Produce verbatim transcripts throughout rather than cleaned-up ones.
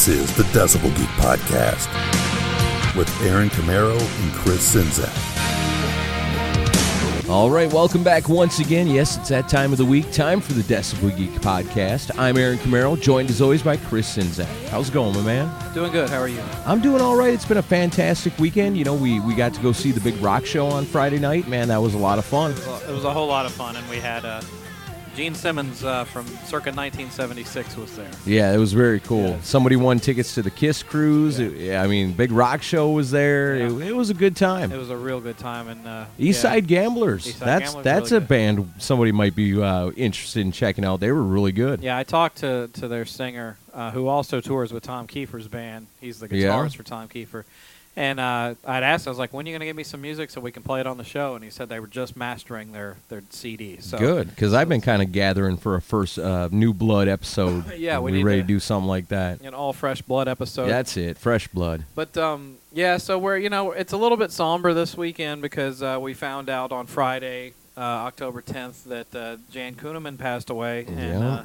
This is the Decibel Geek Podcast with Aaron Camaro and Chris Sinzak. All right, welcome back once again. Yes, it's that time of the week, time for the Decibel Geek Podcast. I'm Aaron Camaro, joined as always by Chris Sinzak. How's it going, my man? Doing good. How are you? I'm doing all right. It's been a fantastic weekend. You know, we, we got to go see the big rock show on Friday night. Man, that was a lot of fun. It was a, it was a whole lot of fun, and we had... Uh, Gene Simmons uh, from circa nineteen seventy-six was there. Yeah, it was very cool. Yeah. Somebody won tickets to the Kiss Cruise. Yeah. It, I mean, Big Rock Show was there. Yeah. It, it was a good time. It was a real good time. And uh, East Side yeah. Gamblers. East Side that's Gamblers that's really a good. Band somebody might be uh, interested in checking out. They were really good. Yeah, I talked to, to their singer, uh, who also tours with Tom Kiefer's band. He's the guitarist yeah. for Tom Kiefer. And uh, I'd asked, I was like, when are you going to give me some music so we can play it on the show? And he said they were just mastering their, their C D. So, good, because so I've been kind of gathering for a first uh, New Blood episode. yeah, we, we need ready to, to do something like that. An all fresh blood episode. That's it, fresh blood. But, um, yeah, so we're, you know, it's a little bit somber this weekend because uh, we found out on Friday, uh, October tenth, that uh, Jan Kuehnemund passed away. Yeah. And, uh,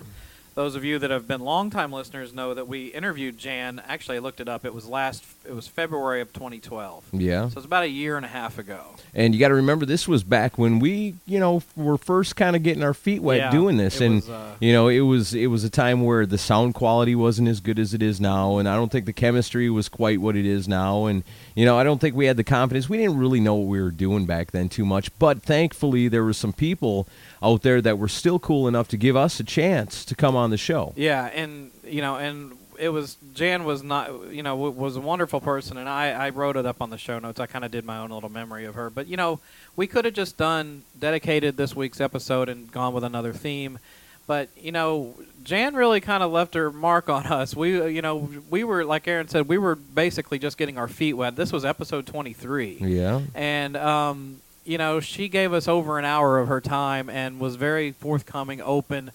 those of you that have been longtime listeners know that we interviewed Jan. Actually, I looked it up. It was last. It was February of twenty twelve. Yeah. So it's about a year and a half ago. And you got to remember, this was back when we, you know, were first kind of getting our feet wet yeah, doing this, and was, uh, you know, it was it was a time where the sound quality wasn't as good as it is now, and I don't think the chemistry was quite what it is now, and you know, I don't think we had the confidence. We didn't really know what we were doing back then too much, but thankfully there were some people out there that were still cool enough to give us a chance to come on. On the show. Yeah, and you know, and it was Jan was not, you know, w- was a wonderful person, and I, I wrote it up on the show notes. I kind of did my own little memory of her, but you know, we could have just done dedicated this week's episode and gone with another theme, but you know, Jan really kind of left her mark on us. We, you know, we were like Aaron said, we were basically just getting our feet wet. This was episode twenty-three. Yeah, and um, you know, she gave us over an hour of her time and was very forthcoming, open.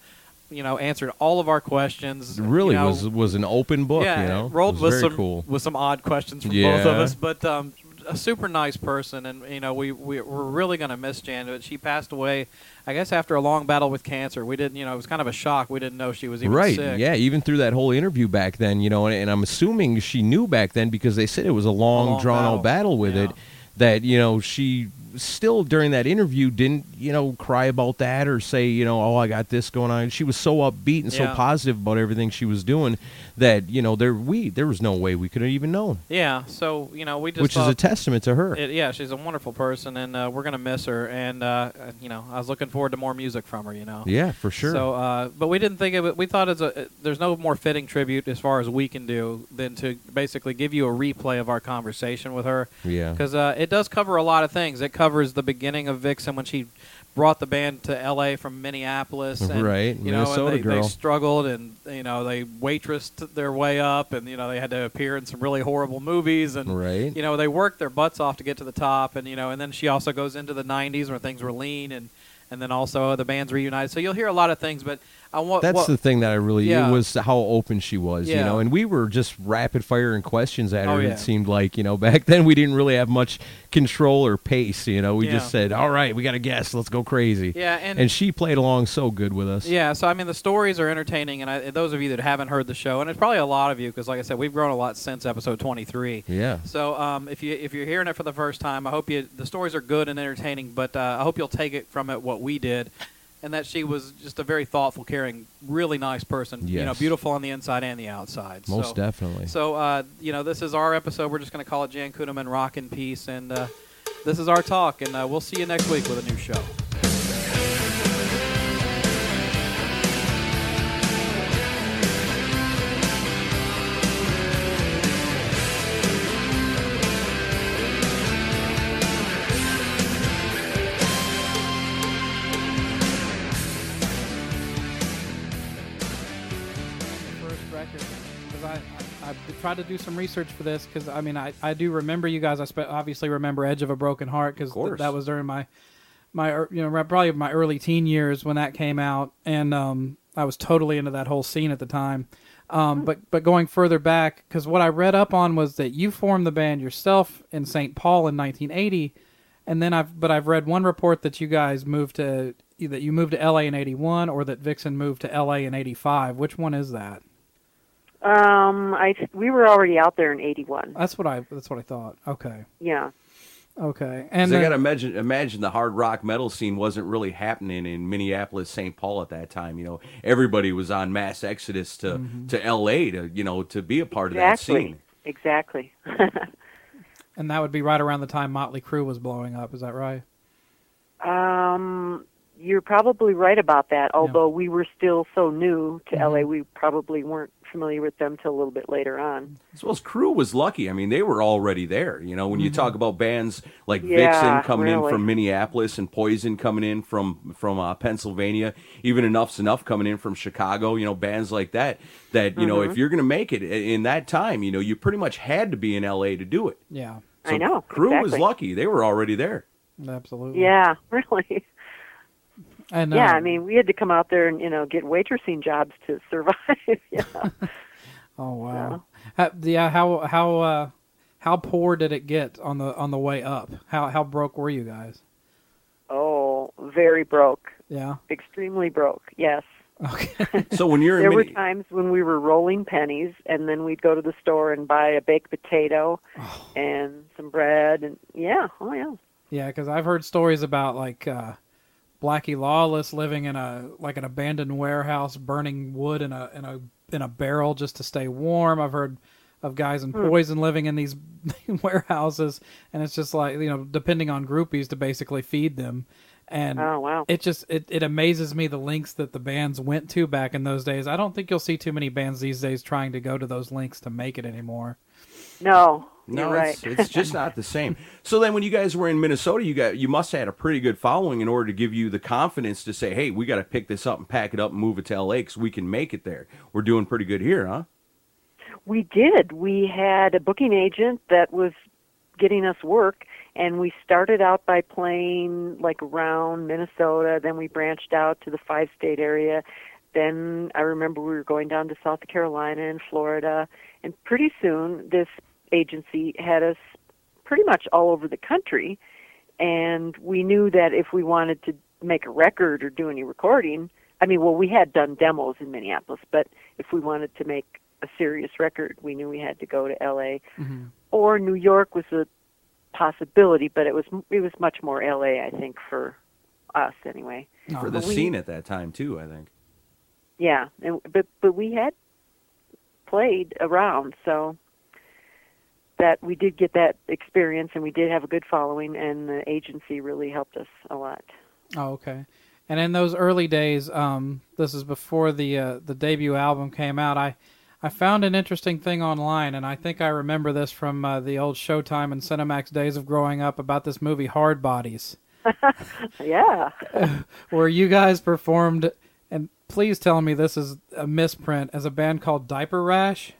You know, answered all of our questions. Really, you know, was was an open book. Yeah, you know? Rolled with some cool. with some odd questions from yeah. both of us, but um, a super nice person. And you know, we, we we're really gonna miss Jan. But she passed away, I guess, after a long battle with cancer. We didn't, you know, it was kind of a shock. We didn't know she was even right. sick. Right, yeah, even through that whole interview back then, you know, and, and I'm assuming she knew back then because they said it was a long, a long drawn-out battle. battle with yeah. it. That, you know, she still during that interview didn't, you know, cry about that or say, you know, oh, I got this going on. She was so upbeat and yeah. so positive about everything she was doing that, you know, there we there was no way we could have even known. Yeah, so, you know, we just Which is a testament to her. It, yeah, she's a wonderful person, and uh, we're going to miss her. And, uh, you know, I was looking forward to more music from her, you know. Yeah, for sure. So, uh, but we didn't think of it. We thought it's a, there's no more fitting tribute as far as we can do than to basically give you a replay of our conversation with her. Yeah. Because uh, it does cover a lot of things. It covers the beginning of Vixen when she brought the band to L A from Minneapolis. And, right, you know, Minnesota and they, girl. They struggled, and you know, they waitressed their way up, and you know, they had to appear in some really horrible movies, and right. you know, they worked their butts off to get to the top, and you know, and then she also goes into the nineties where things were lean, and and then also the band's reunited. So you'll hear a lot of things, but. I want, That's well, the thing that I really, yeah. it was how open she was, yeah. you know, and we were just rapid firing questions at her, oh, yeah. it seemed like, you know, back then we didn't really have much control or pace, you know, we yeah. just said, all right, we got to guess, let's go crazy. Yeah, and, and she played along so good with us. Yeah, so I mean, the stories are entertaining, and I, those of you that haven't heard the show, and it's probably a lot of you, because like I said, we've grown a lot since episode twenty-three. Yeah. So um, if, you, if you're hearing it for the first time, I hope you, the stories are good and entertaining, but uh, I hope you'll take it from it what we did. And that she was just a very thoughtful, caring, really nice person. Yes. You know, beautiful on the inside and the outside. Most so, definitely. So, uh, you know, this is our episode. We're just going to call it Jan Kuehnemund Rock in Peace. And uh, this is our talk. And uh, we'll see you next week with a new show. Tried to do some research for this because I mean I, I do remember you guys. I spe- obviously remember Edge of a Broken Heart because th- that was during my my you know probably my early teen years when that came out, and um, I was totally into that whole scene at the time. Um, but but going further back, because what I read up on was that you formed the band yourself in Saint Paul in nineteen eighty, and then I've but I've read one report that you guys moved to that you moved to L A in eighty-one or that Vixen moved to L A in eighty-five. Which one is that? Um, I we were already out there in eighty-one. That's what I that's what I thought. Okay. Yeah. Okay. And then, I gotta imagine imagine the hard rock metal scene wasn't really happening in Minneapolis, Saint Paul at that time. You know, everybody was on mass exodus to mm-hmm. to L A to you know to be a part exactly. of that scene. Exactly. And that would be right around the time Motley Crue was blowing up. Is that right? Um. You're probably right about that, although yeah. we were still so new to mm-hmm. L A, we probably weren't familiar with them till a little bit later on. As well as Crew was lucky. I mean, they were already there. You know, when mm-hmm. you talk about bands like yeah, Vixen coming really. in from Minneapolis and Poison coming in from, from uh, Pennsylvania, even Enough's Enough coming in from Chicago, you know, bands like that, that, you mm-hmm. know, if you're going to make it in that time, you know, you pretty much had to be in L A to do it. Yeah. So I know. Crew exactly. was lucky. They were already there. Absolutely. Yeah, really. And, yeah, um, I mean, we had to come out there and, you know, get waitressing jobs to survive. Yeah. Oh, wow. Yeah. How, yeah, how how uh, how poor did it get on the on the way up? How how broke were you guys? Oh, very broke. Yeah. Extremely broke. Yes. Okay. So when you're in there mini- were times when we were rolling pennies, and then we'd go to the store and buy a baked potato oh. and some bread, and yeah, oh yeah. Yeah, because I've heard stories about like. Uh, Blackie Lawless living in a like an abandoned warehouse, burning wood in a in a in a barrel just to stay warm. I've heard of guys in Poison hmm. living in these warehouses, and it's just like you know, depending on groupies to basically feed them. And oh, wow. it just it, it amazes me the lengths that the bands went to back in those days. I don't think you'll see too many bands these days trying to go to those lengths to make it anymore. No. No, right. it's, it's just not the same. So then when you guys were in Minnesota, you got you must have had a pretty good following in order to give you the confidence to say, hey, we got to pick this up and pack it up and move it to L A because we can make it there. We're doing pretty good here, huh? We did. We had a booking agent that was getting us work, and we started out by playing like around Minnesota. Then we branched out to the five-state area. Then I remember we were going down to South Carolina and Florida, and pretty soon this agency had us pretty much all over the country, and we knew that if we wanted to make a record or do any recording, I mean, well, we had done demos in Minneapolis, but if we wanted to make a serious record, we knew we had to go to L A mm-hmm. or New York was a possibility, but it was it was much more L A, I think, for us anyway. For the we, scene at that time too, I think. Yeah, and, but but we had played around, so. That we did get that experience, and we did have a good following, and the agency really helped us a lot. Oh, okay. And in those early days, um, this is before the uh, the debut album came out. I I found an interesting thing online, and I think I remember this from uh, the old Showtime and Cinemax days of growing up about this movie Hard Bodies. Yeah, where you guys performed, and please tell me this is a misprint, as a band called Diaper Rash.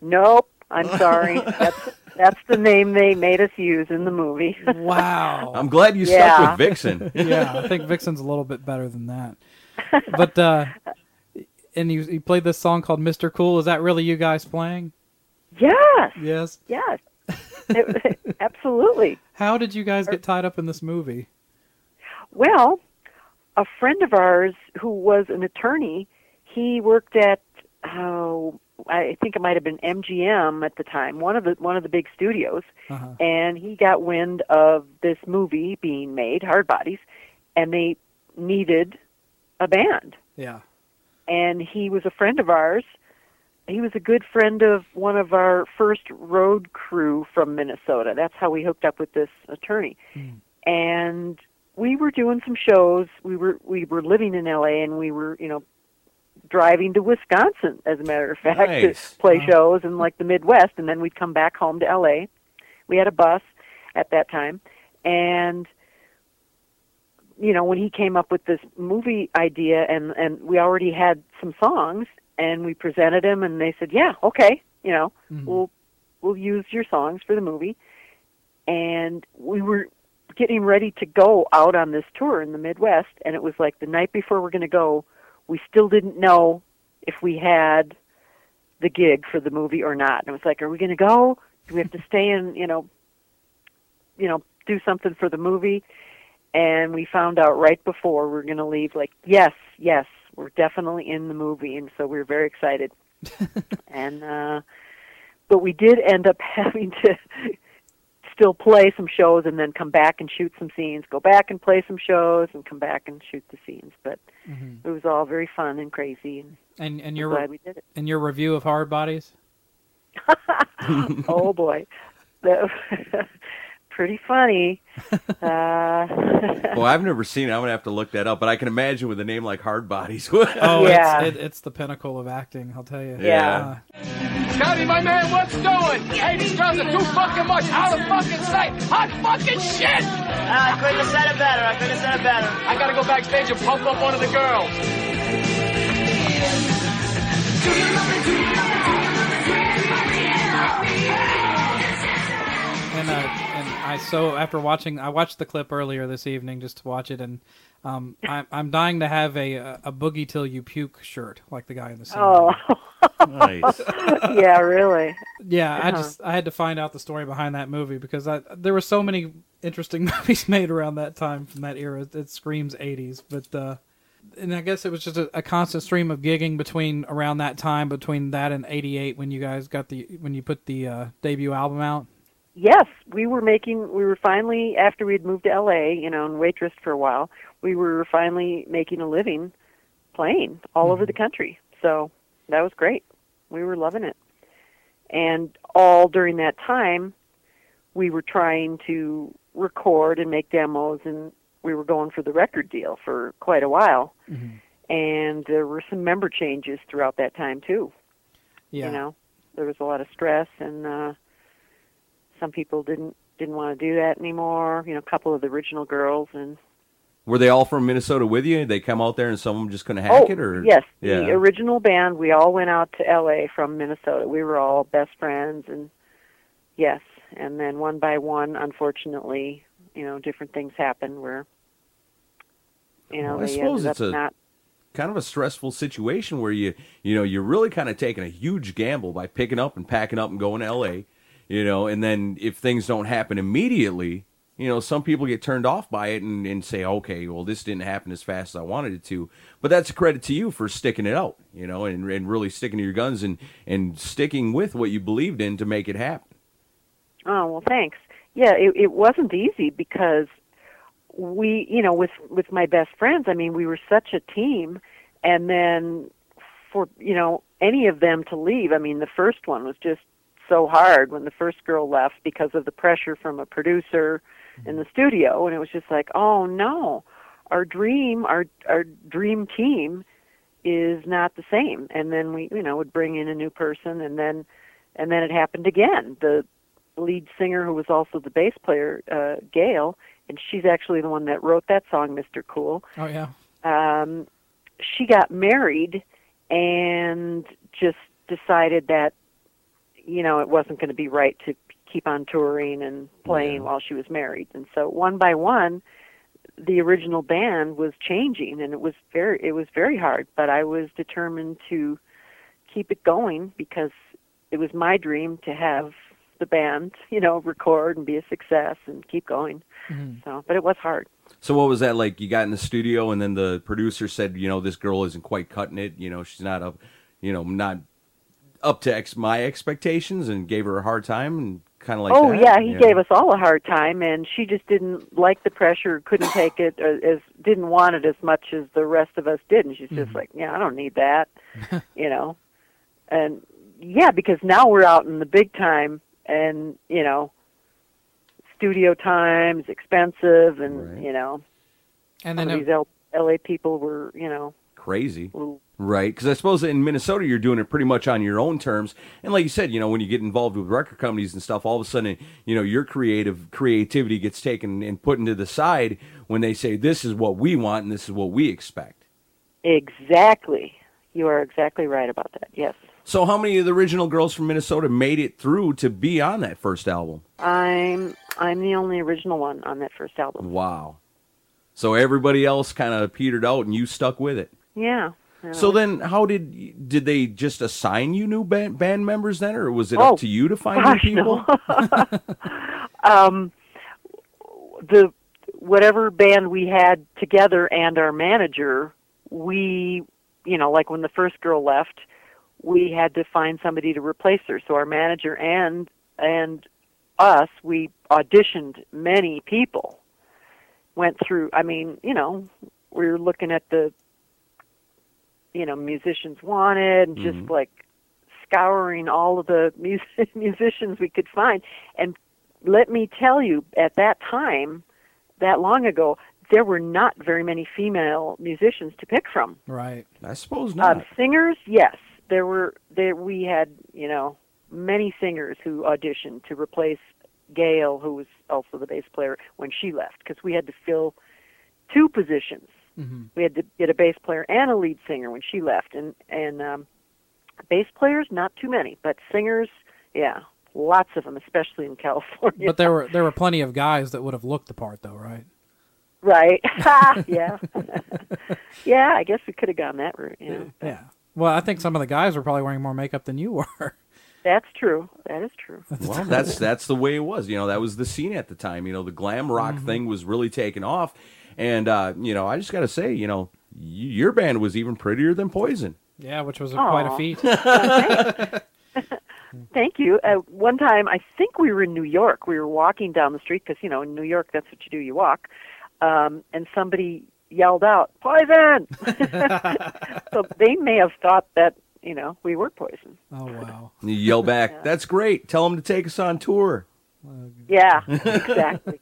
Nope. I'm sorry. That's that's the name they made us use in the movie. Wow. I'm glad you yeah. stuck with Vixen. Yeah, I think Vixen's a little bit better than that. But uh, and you, you played this song called Mister Cool. Is that really you guys playing? Yes. Yes. Yes. It, it, absolutely. How did you guys get tied up in this movie? Well, a friend of ours who was an attorney, he worked at oh. I think it might have been M G M at the time, one of the one of the big studios, uh-huh. and he got wind of this movie being made, Hard Bodies, and they needed a band. Yeah. And he was a friend of ours. He was a good friend of one of our first road crew from Minnesota. That's how we hooked up with this attorney. Mm. And we were doing some shows. We were we were living in L A, and we were, you know, driving to Wisconsin, as a matter of fact, nice. to play shows in like the Midwest, and then we'd come back home to L A. We had a bus at that time, and you know, when he came up with this movie idea, and and we already had some songs, and we presented him, and they said, yeah, okay, you know, mm-hmm. we'll we'll use your songs for the movie. And we were getting ready to go out on this tour in the Midwest, and it was like the night before we're going to go, we still didn't know if we had the gig for the movie or not. And it was like, are we going to go? Do we have to stay and, you know, you know, do something for the movie? And we found out right before we were going to leave, like, yes, yes, we're definitely in the movie. And so we were very excited. and uh, but we did end up having to still play some shows and then come back and shoot some scenes, go back and play some shows and come back and shoot the scenes. But mm-hmm. it was all very fun and crazy. And and, and your glad we did it. And your review of Hard Bodies? Oh boy, that was pretty funny. Uh, well, I've never seen it. I'm gonna have to look that up, but I can imagine with a name like Hard Bodies. Oh, yeah, it's, it, it's the pinnacle of acting. I'll tell you. Yeah. yeah. Scotty, my man, what's going? Hey, these drums are too fucking much. Out of fucking sight. Hot fucking shit. Uh, I couldn't have said it better. I couldn't have said it better. I gotta go backstage and pump up one of the girls. And, uh, and I so after watching I watched the clip earlier this evening just to watch it, and um, I'm, I'm dying to have a a boogie till you puke shirt like the guy in the scene. Oh, nice. Yeah, really. Yeah, uh-huh. I just I had to find out the story behind that movie because I, there were so many interesting movies made around that time from that era. It screams eighties, but. Uh, And I guess it was just a, a constant stream of gigging between around that time, between that and eighty-eight, when you guys got the when you put the uh, debut album out. Yes, we were making. We were finally, after we had moved to L A, you know, and waitressed for a while, we were finally making a living playing all mm-hmm. over the country. So that was great. We were loving it, and all during that time, we were trying to record and make demos and. We were going for the record deal for quite a while, mm-hmm. and there were some member changes throughout that time too. Yeah. You know, there was a lot of stress, and uh, some people didn't didn't want to do that anymore. You know, a couple of the original girls, and were they all from Minnesota with you? Did they come out there, and some of them just couldn't hack oh, it, or yes, yeah. the original band. We all went out to L A from Minnesota. We were all best friends, and yes, and then one by one, unfortunately. You know, different things happen where, you know, well, I suppose it's a not... kind of a stressful situation where you, you know, you're really kind of taking a huge gamble by picking up and packing up and going to L A, you know, and then if things don't happen immediately, you know, some people get turned off by it and, and say, okay, well, this didn't happen as fast as I wanted it to. But that's a credit to you for sticking it out, you know, and, and really sticking to your guns and, and sticking with what you believed in to make it happen. Oh, well, thanks. Yeah, it, it wasn't easy because we, you know, with with my best friends, I mean, we were such a team. And then for, you know, any of them to leave, I mean, the first one was just so hard when the first girl left because of the pressure from a producer in the studio. And it was just like, oh, no, our dream, our our dream team is not the same. And then we, you know, would bring in a new person, and then and then it happened again. The lead singer, who was also the bass player, uh, Gail, and she's actually the one that wrote that song, Mister Cool. Oh, yeah. Um, she got married and just decided that, you know, it wasn't going to be right to keep on touring and playing yeah. while she was married. And so one by one, the original band was changing, and it was very, it was very hard, but I was determined to keep it going because it was my dream to have the band, you know, record and be a success and keep going. Mm-hmm. So, but it was hard. So what was that like? You got in the studio and then the producer said, you know, this girl isn't quite cutting it. You know, she's not up, you know, not up to ex- my expectations, and gave her a hard time and kind of like, oh that, yeah, he gave know. us all a hard time, and she just didn't like the pressure, couldn't take it, as didn't want it as much as the rest of us did. And she's mm-hmm. just like, yeah, I don't need that, you know, and yeah, because now we're out in the big time. And, you know, studio time is expensive, and, right. you know, and then these L A people were, you know. Crazy. Little... Right, because I suppose in Minnesota you're doing it pretty much on your own terms. And like you said, you know, when you get involved with record companies and stuff, all of a sudden, you know, your creative creativity gets taken and put into the side when they say this is what we want and this is what we expect. Exactly. You are exactly right about that, yes. So how many of the original girls from Minnesota made it through to be on that first album? I'm I'm the only original one on that first album. Wow. So everybody else kind of petered out and you stuck with it. Yeah. Uh, so then how did did they just assign you new band, band members then, or was it oh, up to you to find gosh, new people? No. um the whatever band we had together and our manager, we, you know, like when the first girl left, we had to find somebody to replace her. So our manager and and us, we auditioned many people. Went through, I mean, you know, we were looking at the, you know, musicians wanted, and mm-hmm. just like scouring all of the music, musicians we could find. And let me tell you, at that time, that long ago, there were not very many female musicians to pick from. Right. I suppose not. Um, singers, yes. There were, there, we had, you know, many singers who auditioned to replace Gail, who was also the bass player, when she left, because we had to fill two positions. Mm-hmm. We had to get a bass player and a lead singer when she left. And, and um, bass players, not too many, but singers, yeah, lots of them, especially in California. But there were there were plenty of guys that would have looked the part, though, right? Right. Yeah. Yeah, I guess we could have gone that route. You know, yeah. Well, I think some of the guys were probably wearing more makeup than you were. That's true. That is true. Well, that's that's the way it was. You know, that was the scene at the time. You know, the glam rock mm-hmm. thing was really taking off. And, uh, you know, I just got to say, you know, your band was even prettier than Poison. Yeah, which was a, quite a feat. Uh, Thank you. Uh, one time, I think we were in New York. We were walking down the street because, you know, in New York, that's what you do. You walk. Um, and somebody yelled out, "Poison!" So they may have thought that, you know, we were Poison. Oh, wow. You yell back, yeah. That's great. Tell them to take us on tour. Yeah, exactly.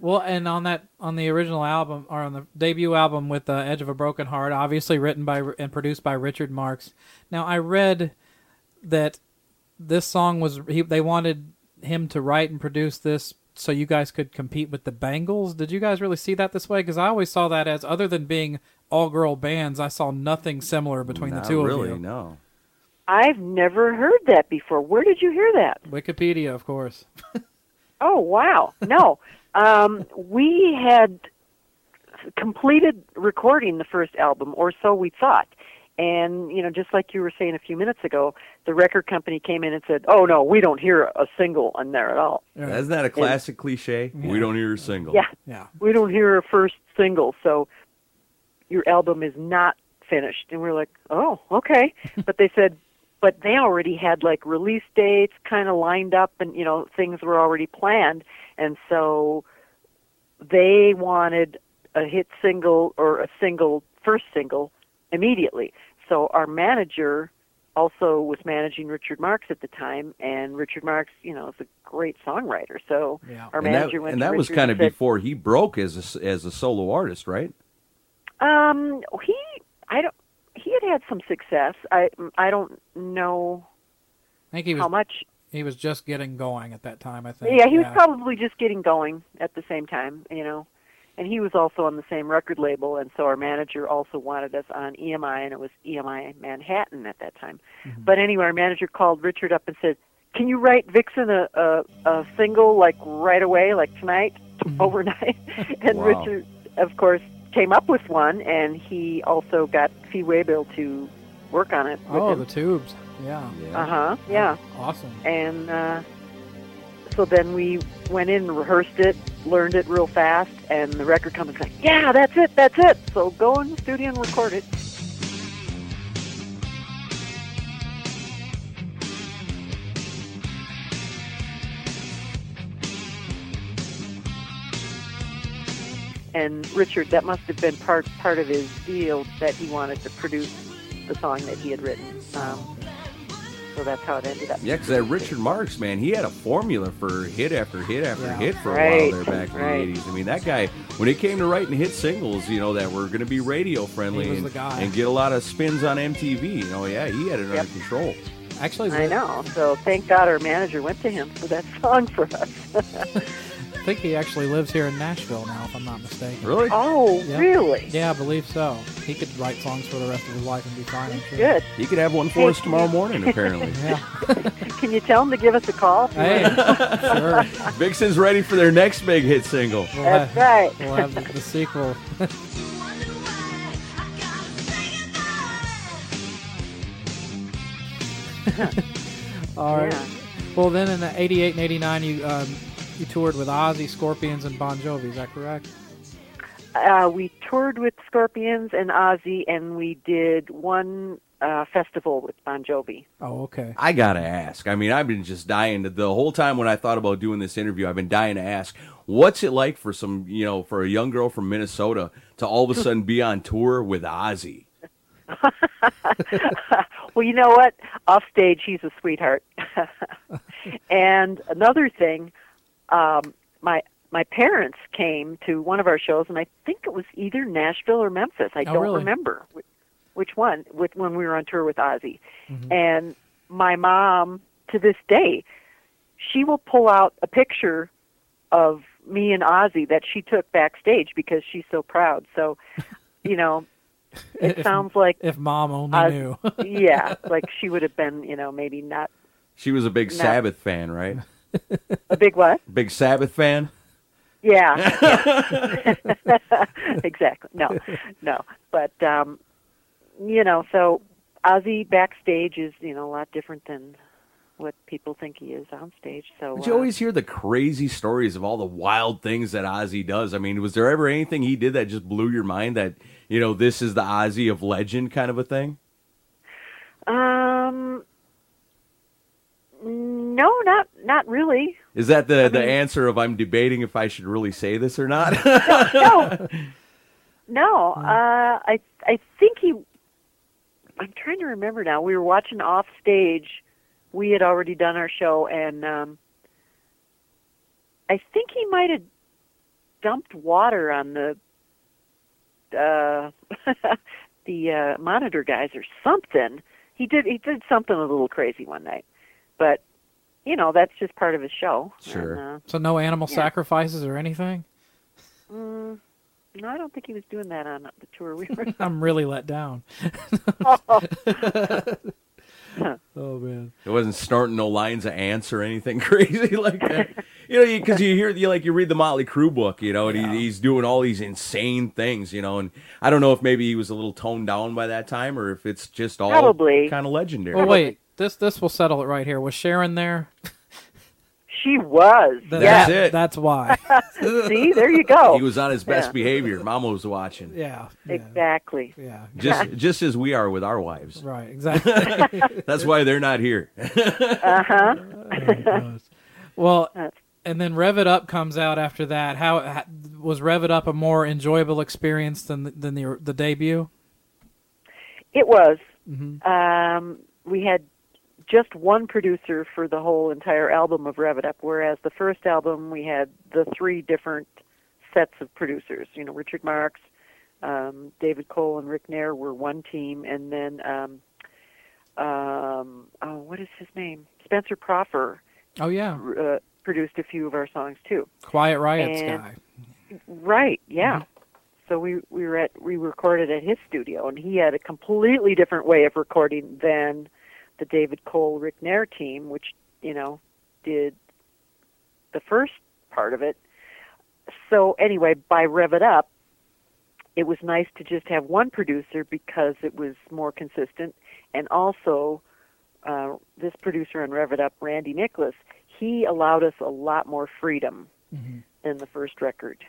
Well, and on that, on the original album, or on the debut album with uh, Edge of a Broken Heart, obviously written by and produced by Richard Marx. Now, I read that this song was, he, they wanted him to write and produce this so you guys could compete with the Bangles. Did you guys really see that this way? Because I always saw that as, other than being all-girl bands, I saw nothing similar between Not the two really, of you. Really, no. I've never heard that before. Where did you hear that? Wikipedia, of course. Oh, wow. No. Um, we had completed recording the first album, or so we thought. And, you know, just like you were saying a few minutes ago, the record company came in and said, "Oh, no, we don't hear a single on there at all." Yeah. Isn't that a classic and, cliche? Yeah. We don't hear a single. Yeah. yeah. We don't hear a first single, so your album is not finished. And we're like, oh, okay. But they said, but they already had, like, release dates kind of lined up, and, you know, things were already planned. And so they wanted a hit single or a single, first single, immediately. So our manager also was managing Richard Marx at the time, and Richard Marx, you know, is a great songwriter. So yeah. our and manager that, went and to that Richard was kind of said, before he broke as a, as a solo artist, right? Um, he, I don't, he had had some success. I, I don't know. I think he was, how much. He was just getting going at that time, I think. Yeah, he yeah. was probably just getting going at the same time, you know. And he was also on the same record label, and so our manager also wanted us on E M I, and it was E M I Manhattan at that time. Mm-hmm. But anyway, our manager called Richard up and said, "Can you write Vixen a, a, a single, like, right away, like tonight, overnight?" And wow. Richard, of course, came up with one, and he also got Fee Waybill to work on it. With oh, him. The Tubes. Yeah. yeah. Uh-huh, yeah. Awesome. And uh, so then we went in and rehearsed it, learned it real fast, and the record company's like, "Yeah, that's it, that's it. So go in the studio and record it." And Richard, that must have been part part of his deal, that he wanted to produce the song that he had written. Um, so that's how it ended up. Yeah, because that Richard Marx, man, he had a formula for hit after hit after yeah. hit for a right. while there back in right. the eighties. I mean, that guy, when it came to writing hit singles, you know, that were going to be radio friendly and, and get a lot of spins on M T V, you know, yeah, he had it yep. under control. Actually, I know. So thank God our manager went to him for that song for us. I think he actually lives here in Nashville now, if I'm not mistaken. Really? Oh, yeah. really? Yeah, I believe so. He could write songs for the rest of his life and be fine. I'm sure. Good. He could have one for hey, us tomorrow morning, apparently. Yeah. Can you tell him to give us a call? Hey, sure. Vixen's ready for their next big hit single. We'll That's have, right. We'll have the, the sequel. All right. Yeah. Well, then in the eighty-eight and eighty-nine, you... Um, You toured with Ozzy, Scorpions, and Bon Jovi. Is that correct? Uh, we toured with Scorpions and Ozzy, and we did one uh, festival with Bon Jovi. Oh, okay. I gotta ask. I mean, I've been just dying to, the whole time when I thought about doing this interview, I've been dying to ask, what's it like for some, you know, for a young girl from Minnesota to all of a sudden be on tour with Ozzy? Well, you know what? Off stage, he's a sweetheart. And another thing, um, my my parents came to one of our shows, and I think it was either Nashville or Memphis. I oh, don't really? remember which, which one. With when we were on tour with Ozzy, mm-hmm. and my mom to this day, she will pull out a picture of me and Ozzy that she took backstage because she's so proud. So, you know. It if, sounds like if mom only uh, knew. Yeah, like she would have been, you know, maybe not. She was a big not, Sabbath fan, right? A big what? Big Sabbath fan. Yeah. yeah. Exactly. No, no, but um, you know, so Ozzy backstage is, you know, a lot different than what people think he is on stage. So but you uh, always hear the crazy stories of all the wild things that Ozzy does. I mean, was there ever anything he did that just blew your mind that, you know, this is the Ozzy of legend kind of a thing? Um, no, not not really. Is that the, I the mean, answer of I'm debating if I should really say this or not? no, no, no. Uh, I I think he. I'm trying to remember now. We were watching off stage. We had already done our show, and um, I think he might have dumped water on the. Uh, the uh, monitor guys or something. He did he did something a little crazy one night, but you know that's just part of his show. Sure. And, uh, so no animal yeah. sacrifices or anything. Mm, no, I don't think he was doing that on the tour we were. I'm really let down. oh. Oh man! It wasn't snorting no lines of ants or anything crazy like that, you know. Because you, you hear, you like you read the Motley Crue book, you know, and yeah. he, he's doing all these insane things, you know. And I don't know if maybe he was a little toned down by that time, or if it's just all probably kind of legendary. Well, wait, this this will settle it right here. Was Sharon there? She was. That's yes. it. That's why. See, there you go. He was on his best yeah. behavior. Mama was watching. Yeah, yeah. Exactly. Yeah. Just just as we are with our wives. Right, exactly. That's why they're not here. Uh-huh. Oh, well, and then Rev It Up comes out after that. How, how was Rev It Up a more enjoyable experience than the, than the the debut? It was. Mm-hmm. Um, we had just one producer for the whole entire album of Rev It Up, whereas the first album we had the three different sets of producers. You know, Richard Marx, um, David Cole, and Rick Nair were one team, and then um, um, oh, what is his name? Spencer Proffer. Oh yeah, uh, produced a few of our songs too. Quiet Riot's and, guy. Right. Yeah. Mm-hmm. So we we were at we recorded at his studio, and he had a completely different way of recording than the David Cole, Rick Nair team, which, you know, did the first part of it. So anyway, by Rev It Up, it was nice to just have one producer because it was more consistent. And also, uh, this producer on Rev It Up, Randy Nicholas, he allowed us a lot more freedom mm-hmm. than the first record.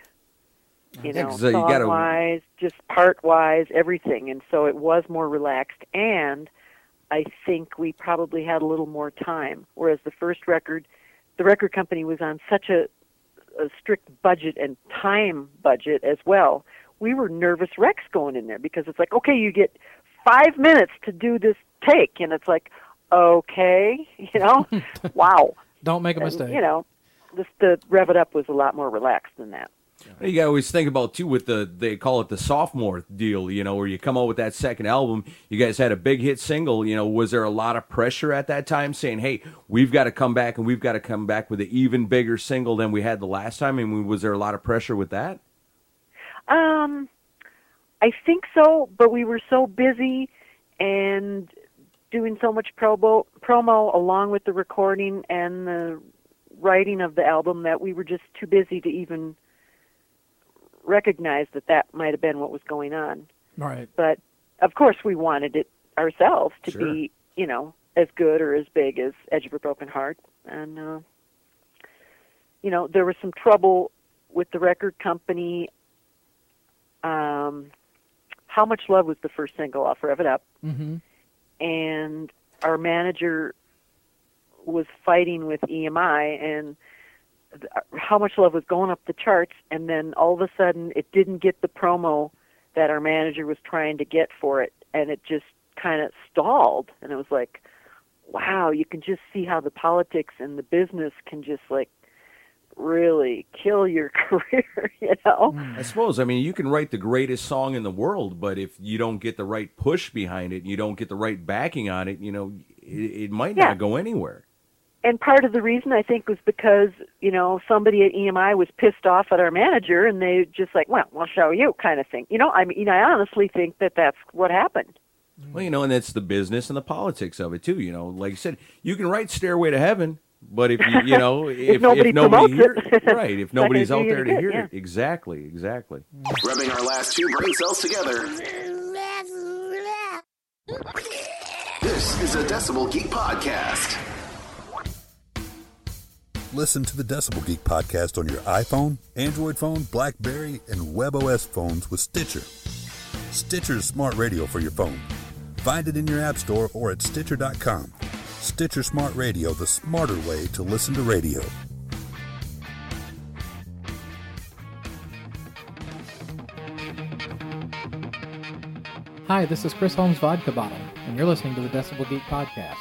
You know, so song-wise, gotta... just part-wise, everything. And so it was more relaxed, and I think we probably had a little more time, whereas the first record, the record company was on such a, a strict budget and time budget as well. We were nervous wrecks going in there because it's like, okay, you get five minutes to do this take, and it's like, okay, you know, wow. Don't make a mistake. And, you know, this, the Rev It Up was a lot more relaxed than that. You gotta always think about too with the, they call it the sophomore deal, you know, where you come out with that second album. You guys had a big hit single, you know. Was there a lot of pressure at that time saying, hey, we've got to come back and we've got to come back with an even bigger single than we had the last time? I mean, was there a lot of pressure with that? Um, I think so, but we were so busy and doing so much promo, promo along with the recording and the writing of the album that we were just too busy to even recognize that that might have been what was going on. Right. But of course we wanted it ourselves to sure. be, you know, as good or as big as Edge of a Broken Heart. And, uh, you know, there was some trouble with the record company. Um, How Much Love was the first single off Rev It Up. Mm-hmm. and our manager was fighting with E M I and How Much Love was going up the charts, and then all of a sudden it didn't get the promo that our manager was trying to get for it, and it just kind of stalled. And it was like, wow, you can just see how the politics and the business can just like really kill your career, you know? I suppose, I mean, you can write the greatest song in the world, but if you don't get the right push behind it, you don't get the right backing on it, you know, it, it might yeah. not go anywhere. And part of the reason, I think, was because, you know, somebody at E M I was pissed off at our manager, and they just like, well, we'll show you kind of thing. You know, I mean, I honestly think that that's what happened. Well, you know, and that's the business and the politics of it, too. You know, like I said, you can write Stairway to Heaven, but if, you, you know, if, if nobody, if nobody hears it, right, if nobody's out there to hear it, yeah. it. Exactly, exactly. Rubbing our last two brain cells together. This is a Decibel Geek Podcast. Listen to the Decibel Geek Podcast on your iPhone, Android phone, BlackBerry, and WebOS phones with Stitcher. Stitcher's smart radio for your phone. Find it in your app store or at Stitcher dot com. Stitcher Smart Radio, the smarter way to listen to radio. Hi, this is Chris Holmes Vodka Bottle, and you're listening to the Decibel Geek Podcast.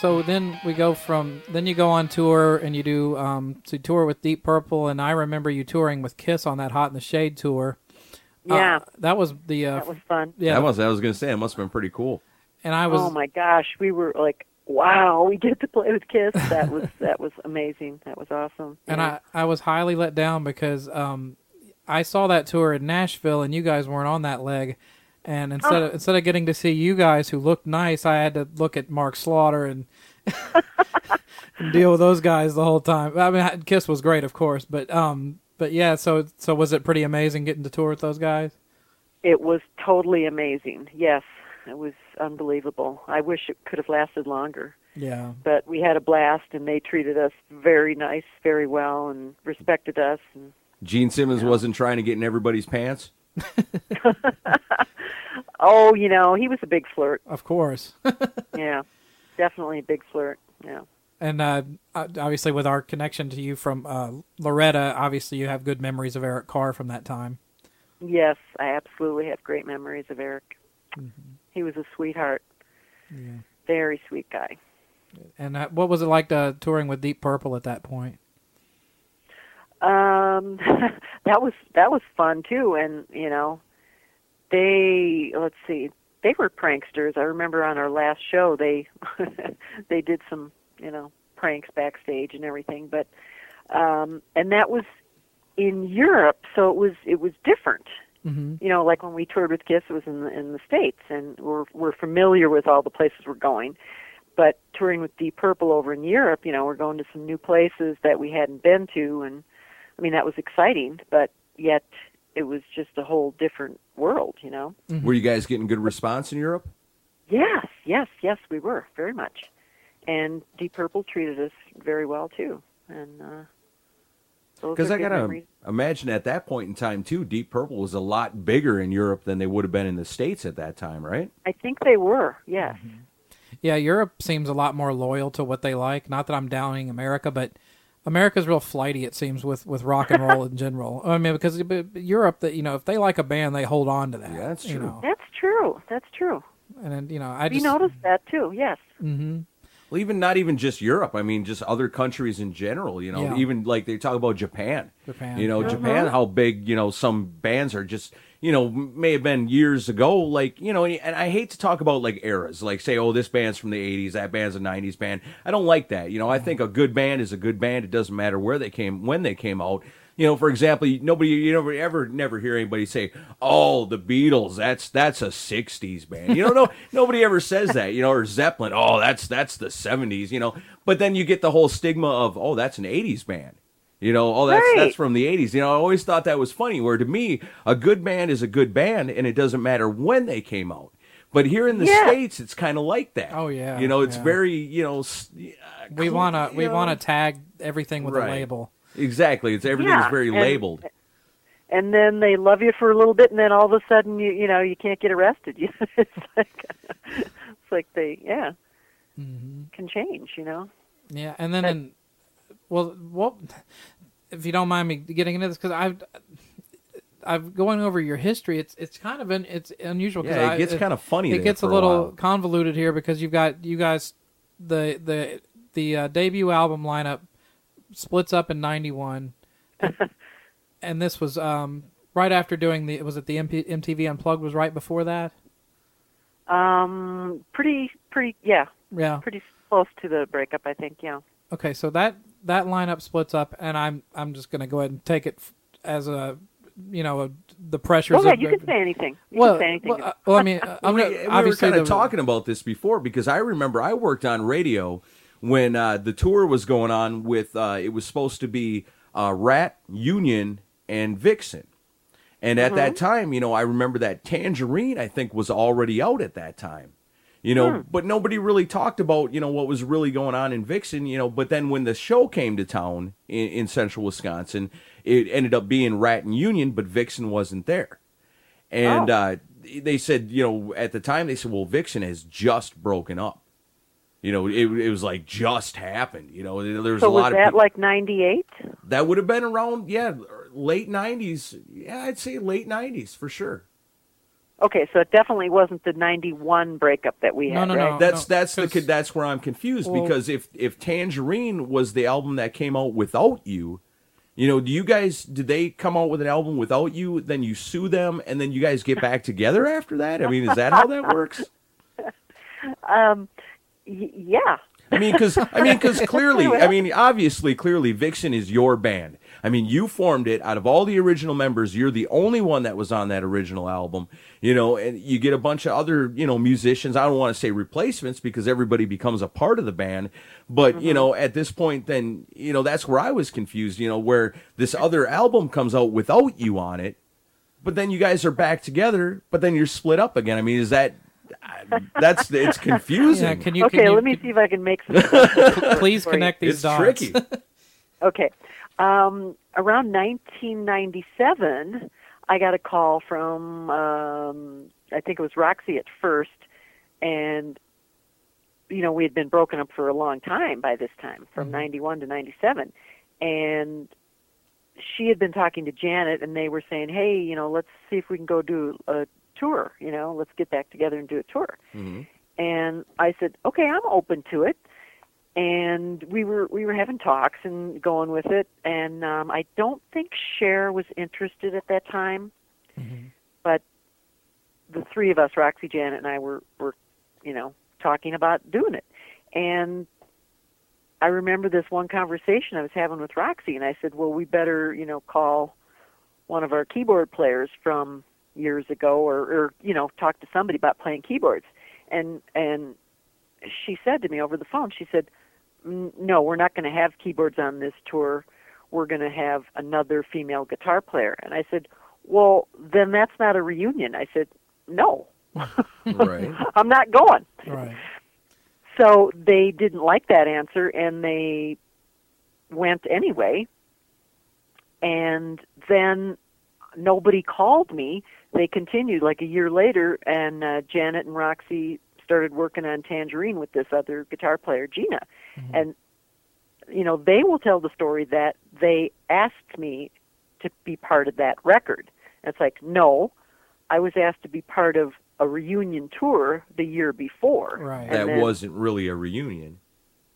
So then we go from, then you go on tour and you do, um, so you tour with Deep Purple, and I remember you touring with Kiss on that Hot in the Shade tour. Yeah. Uh, that was the, uh, that was fun. Yeah. That was, I was going to say, it must have been pretty cool. And I was, oh my gosh, we were like, wow, we get to play with Kiss. That was, that was amazing. That was awesome. And yeah. I, I was highly let down because, um, I saw that tour in Nashville and you guys weren't on that leg. And instead of, oh. instead of getting to see you guys who looked nice, I had to look at Mark Slaughter and, and deal with those guys the whole time. I mean, Kiss was great, of course, but um, but yeah. So so was it pretty amazing getting to tour with those guys? It was totally amazing. Yes, it was unbelievable. I wish it could have lasted longer. Yeah, but we had a blast, and they treated us very nice, very well, and respected us. And, Gene Simmons you know. wasn't trying to get in everybody's pants. Oh, you know, he was a big flirt. Of course. Yeah, definitely a big flirt, yeah. And uh, obviously with our connection to you from uh, Loretta, obviously you have good memories of Eric Carr from that time. Yes, I absolutely have great memories of Eric. Mm-hmm. He was a sweetheart. Yeah. Very sweet guy. And uh, what was it like uh, touring with Deep Purple at that point? Um, that was that was fun, too, and, you know... They, let's see, they were pranksters. I remember on our last show, they they did some, you know, pranks backstage and everything. But um, and that was in Europe, so it was it was different. Mm-hmm. You know, like when we toured with Kiss, it was in the, in the States, and we're we're familiar with all the places we're going. But touring with Deep Purple over in Europe, you know, we're going to some new places that we hadn't been to, and I mean that was exciting, but yet. It was just a whole different world, you know. Mm-hmm. Were you guys getting good response in Europe? Yes, yes, yes, we were, very much. And Deep Purple treated us very well, too. And uh, Because I got to imagine at that point in time, too, Deep Purple was a lot bigger in Europe than they would have been in the States at that time, right? I think they were, yes. Mm-hmm. Yeah, Europe seems a lot more loyal to what they like. Not that I'm downing America, but... America's real flighty, it seems, with, with rock and roll in general. I mean, because Europe, that you know, if they like a band, they hold on to that. Yeah, that's true. You know? That's true. That's true. And then, you know, I we just noticed that too. Yes. Mm-hmm. Well, even not even just Europe. I mean, just other countries in general. You know, yeah. even like they talk about Japan. Japan. You know, uh-huh. Japan. How big? You know, some bands are just. You know, may have been years ago, like, you know, and I hate to talk about, like, eras. Like, say, oh, this band's from the eighties, that band's a nineties band. I don't like that. You know, I think a good band is a good band. It doesn't matter where they came, when they came out. You know, for example, nobody, you never ever never hear anybody say, oh, the Beatles, that's that's a sixties band. You know, no, nobody ever says that, you know, or Zeppelin, oh, that's that's the seventies, you know. But then you get the whole stigma of, oh, that's an eighties band. You know, oh, that's right. That's from the eighties. You know, I always thought that was funny, where to me, a good band is a good band, and it doesn't matter when they came out. But here in the yeah. States, it's kind of like that. Oh, yeah. You know, it's yeah. very, you know... Uh, we want to we want to tag everything with right. a label. Exactly. It's everything's yeah. very and, labeled. and then they love you for a little bit, and then all of a sudden, you you know, you can't get arrested. It's like it's like they, yeah, mm-hmm. can change, you know. Yeah, and then, but, in, well, well, if you don't mind me getting into this, because I've... I'm going over your history. It's it's kind of an it's unusual. Cause yeah, it gets I, it, kind of funny. It gets a little a convoluted here because you've got you guys the the the uh, debut album lineup splits up in ninety-one, and this was um, right after doing the was it the M P, M T V Unplugged was right before that. Um, pretty pretty yeah yeah pretty close to the breakup, I think. Yeah. Okay, so that that lineup splits up, and I'm I'm just gonna go ahead and take it as a. You know, the pressures. Oh, yeah, of, you can say anything. You well, can say anything. Well, uh, well I mean, uh, I'm we, gonna, we were kind of talking about this before because I remember I worked on radio when uh, the tour was going on with, uh, it was supposed to be uh, Rat, Union, and Vixen. And at mm-hmm. that time, you know, I remember that Tangerine, I think, was already out at that time. You know, hmm. but nobody really talked about, you know, what was really going on in Vixen, you know. But then when the show came to town in, in central Wisconsin, it ended up being Rat and Union, but Vixen wasn't there. And oh. uh, they said, you know, at the time they said, well, Vixen has just broken up. You know, it, it was like just happened. You know, there was so a was lot of people. So was that like ninety-eight? That would have been around, yeah, late nineties. Yeah, I'd say late nineties for sure. Okay, so it definitely wasn't the ninety-one breakup that we had. No, no, right? no. That's no, that's the that's where I'm confused well, because if if Tangerine was the album that came out without you, you know, do you guys did they come out with an album without you? Then you sue them, and then you guys get back together after that. I mean, is that how that works? Um, y- yeah. I mean, because I mean, because clearly, I mean, obviously, clearly, Vixen is your band. I mean, you formed it. Out of all the original members, you're the only one that was on that original album. You know, and you get a bunch of other, you know, musicians. I don't want to say replacements because everybody becomes a part of the band. But, mm-hmm. you know, at this point, then, you know, that's where I was confused, you know, where this other album comes out without you on it. But then you guys are back together, but then you're split up again. I mean, is that... That's it's confusing. Yeah, can you, okay, can you, let me can... see if I can make some. Please connect these it's dots. It's tricky. Okay. Um, around nineteen ninety-seven, I got a call from, um, I think it was Roxy at first, and, you know, we had been broken up for a long time by this time, from mm-hmm. ninety-one to ninety-seven, and she had been talking to Janet, and they were saying, hey, you know, let's see if we can go do a tour, you know, let's get back together and do a tour. Mm-hmm. And I said, okay, I'm open to it. And we were we were having talks and going with it. And um, I don't think Cher was interested at that time. Mm-hmm. But the three of us, Roxy, Janet, and I were, were, you know, talking about doing it. And I remember this one conversation I was having with Roxy. And I said, well, we better, you know, call one of our keyboard players from years ago or, or, you know, talk to somebody about playing keyboards. And and she said to me over the phone, she said, no, we're not going to have keyboards on this tour. We're going to have another female guitar player. And I said, well, then that's not a reunion. I said, no. Right. I'm not going. Right. So they didn't like that answer, and they went anyway. And then nobody called me. They continued like a year later, and uh, Janet and Roxy started working on Tangerine with this other guitar player, Gina. Mm-hmm. And, you know, they will tell the story that they asked me to be part of that record. And it's like, no, I was asked to be part of a reunion tour the year before. Right. And that then, wasn't really a reunion.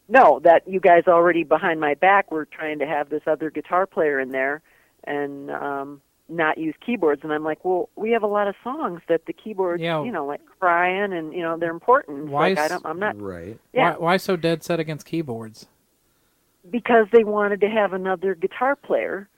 No, that you guys already behind my back were trying to have this other guitar player in there, and um not use keyboards. And I'm like, well, we have a lot of songs that the keyboards, yeah. you know, like Crying, and, you know, they're important. Why like, I don't, I'm not, right. Yeah. Why, why so dead set against keyboards? Because they wanted to have another guitar player.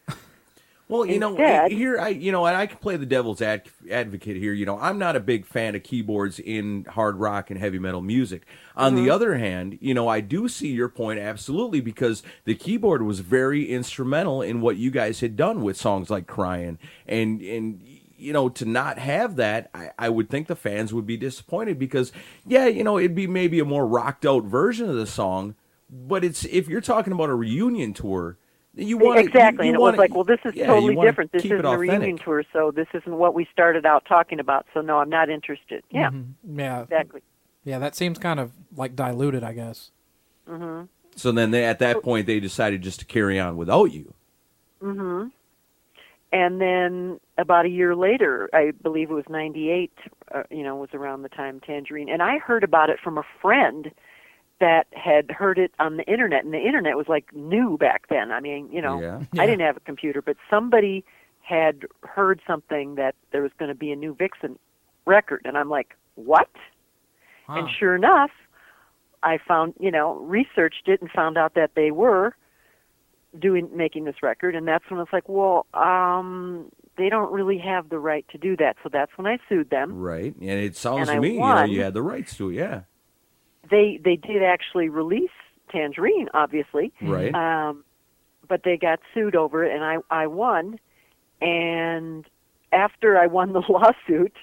Well, you instead. know, here, I, you know, and I can play the devil's ad, advocate here. You know, I'm not a big fan of keyboards in hard rock and heavy metal music. On mm-hmm. the other hand, you know, I do see your point absolutely, because the keyboard was very instrumental in what you guys had done with songs like Crying. And, and you know, to not have that, I, I would think the fans would be disappointed because, yeah, you know, it'd be maybe a more rocked out version of the song. But it's if you're talking about a reunion tour, You want exactly, you, you and it wanna, was like, well, this is yeah, totally different. This isn't a reunion tour, so this isn't what we started out talking about, so no, I'm not interested. Yeah, mm-hmm. yeah, exactly. Yeah, that seems kind of, like, diluted, I guess. Mm-hmm. So then they, at that point, they decided just to carry on without you. Mm-hmm. And then about a year later, I believe it was ninety-eight, uh, you know, was around the time Tangerine. And I heard about it from a friend that had heard it on the internet, and the internet was like new back then. I mean, you know, yeah. Yeah. I didn't have a computer, but somebody had heard something that there was going to be a new Vixen record, and I'm like, what? Wow. And sure enough, I found, you know, researched it and found out that they were doing, making this record, and that's when it's like, well, um, they don't really have the right to do that, so that's when I sued them. Right, and it sounds and to me, you know, you had the rights to it, yeah. They they did actually release Tangerine, obviously, right? Um, but they got sued over it, and I, I won. And after I won the lawsuit,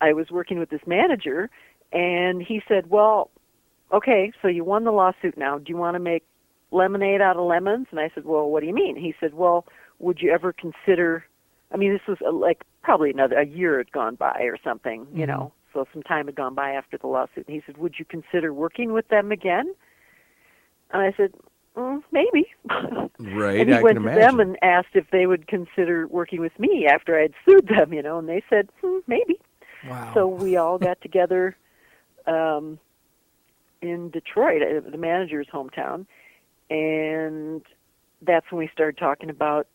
I was working with this manager, and he said, well, okay, so you won the lawsuit now. Do you want to make lemonade out of lemons? And I said, well, what do you mean? He said, well, would you ever consider, I mean, this was a, like probably another a year had gone by or something, mm-hmm. you know. So some time had gone by after the lawsuit. And he said, would you consider working with them again? And I said, mm, maybe. Right, and he I went can to imagine. them and asked if they would consider working with me after I had sued them, you know, and they said, hmm, maybe. Wow. So we all got together um, in Detroit, the manager's hometown, and that's when we started talking about,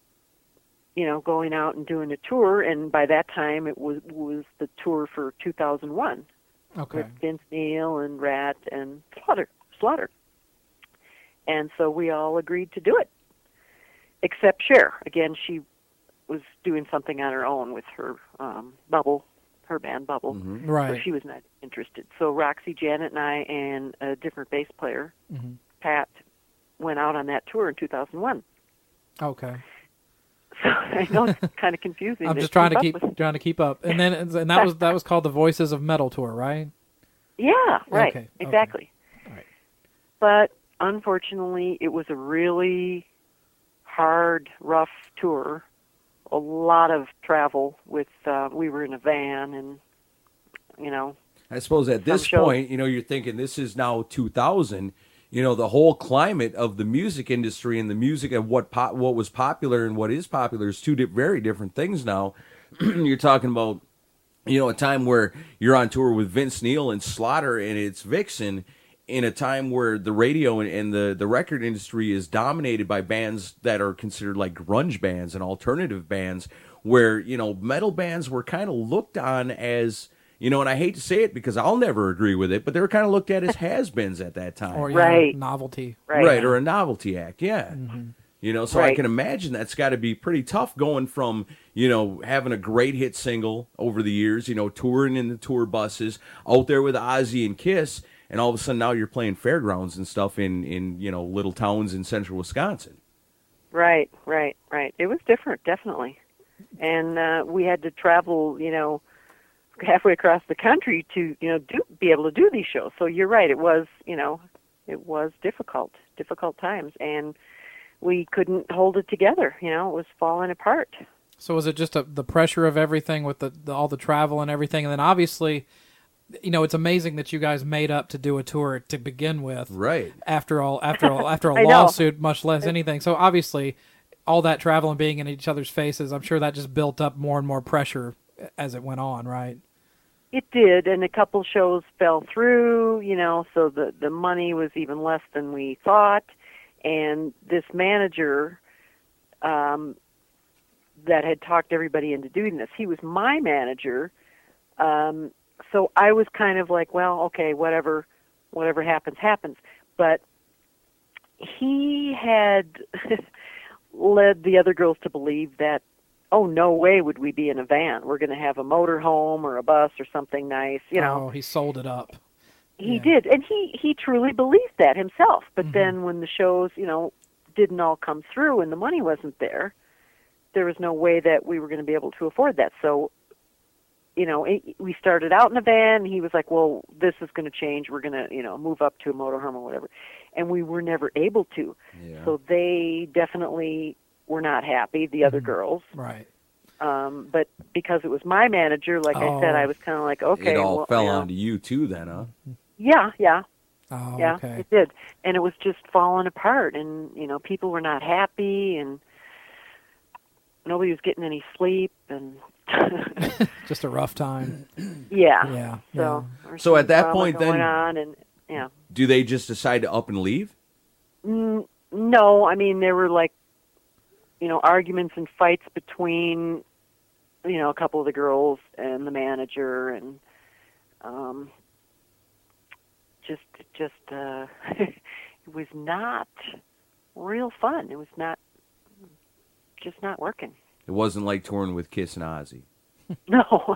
you know, going out and doing a tour, and by that time it was was the tour for two thousand one. Okay. With Vince Neil and Rat and Slaughter. Slaughter. And so we all agreed to do it, except Cher. Again, she was doing something on her own with her um, bubble, her band Bubble. Mm-hmm. Right. So she was not interested. So Roxy, Janet, and I, and a different bass player, mm-hmm. Pat, went out on that tour in two thousand one. Okay. So I know it's kind of confusing. I'm just trying to keep trying to keep up, and then and that was that was called the Voices of Metal tour, right? Yeah, right, okay, exactly. Okay. All right. But unfortunately, it was a really hard, rough tour. A lot of travel. With uh, we were in a van, and you know, I suppose at this point, you know, you're thinking this is now two thousand. You know, the whole climate of the music industry and the music and what po- what was popular and what is popular is two di- very different things now. You're talking about, you know, a time where you're on tour with Vince Neil and Slaughter and it's Vixen, in a time where the radio and, and the, the record industry is dominated by bands that are considered like grunge bands and alternative bands, where, you know, metal bands were kind of looked on as... You know, and I hate to say it because I'll never agree with it, but they were kind of looked at as has-beens at that time. Or, right. Know, novelty. Right. Right, or a novelty act, yeah. Mm-hmm. You know, so right. I can imagine that's got to be pretty tough going from, you know, having a great hit single over the years, you know, touring in the tour buses, out there with Ozzy and Kiss, and all of a sudden now you're playing fairgrounds and stuff in, in you know, little towns in central Wisconsin. Right, right, right. It was different, definitely. And uh, we had to travel, you know, halfway across the country to, you know, do be able to do these shows. So you're right. It was, you know, it was difficult, difficult times, and we couldn't hold it together. You know, it was falling apart. So was it just a, the pressure of everything with the, the all the travel and everything? And then obviously, you know, it's amazing that you guys made up to do a tour to begin with. Right. After all, after all, after a lawsuit, know. much less anything. So obviously all that travel and being in each other's faces, I'm sure that just built up more and more pressure as it went on, right? It did, and a couple shows fell through, you know, so the, the money was even less than we thought, and this manager um, that had talked everybody into doing this, he was my manager, um, so I was kind of like, well, okay, whatever, whatever happens, happens, but he had led the other girls to believe that, oh, no way would we be in a van. We're going to have a motorhome or a bus or something nice, you know. Oh, he sold it up. He yeah. did, and he, he truly believed that himself. But mm-hmm. then when the shows, you know, didn't all come through and the money wasn't there, there was no way that we were going to be able to afford that. So, you know, it, we started out in a van. And he was like, well, this is going to change. We're going to, you know, move up to a motorhome or whatever. And we were never able to. Yeah. So they definitely were not happy, the other mm-hmm. girls. Right. Um, but because it was my manager, like oh. I said, I was kind of like, okay. It all well, fell you know. onto you too then, huh? Yeah, yeah. Oh, yeah, okay. It did. And it was just falling apart. And, you know, people were not happy and nobody was getting any sleep and... just a rough time. Yeah. Yeah. So, yeah. so at that point, then, on and, yeah. do they just decide to up and leave? Mm, no, I mean there were like, you know, arguments and fights between, you know, a couple of the girls and the manager, and um, just, just uh, it was not real fun. It was not, just not working. It wasn't like touring with Kiss and Ozzy. No.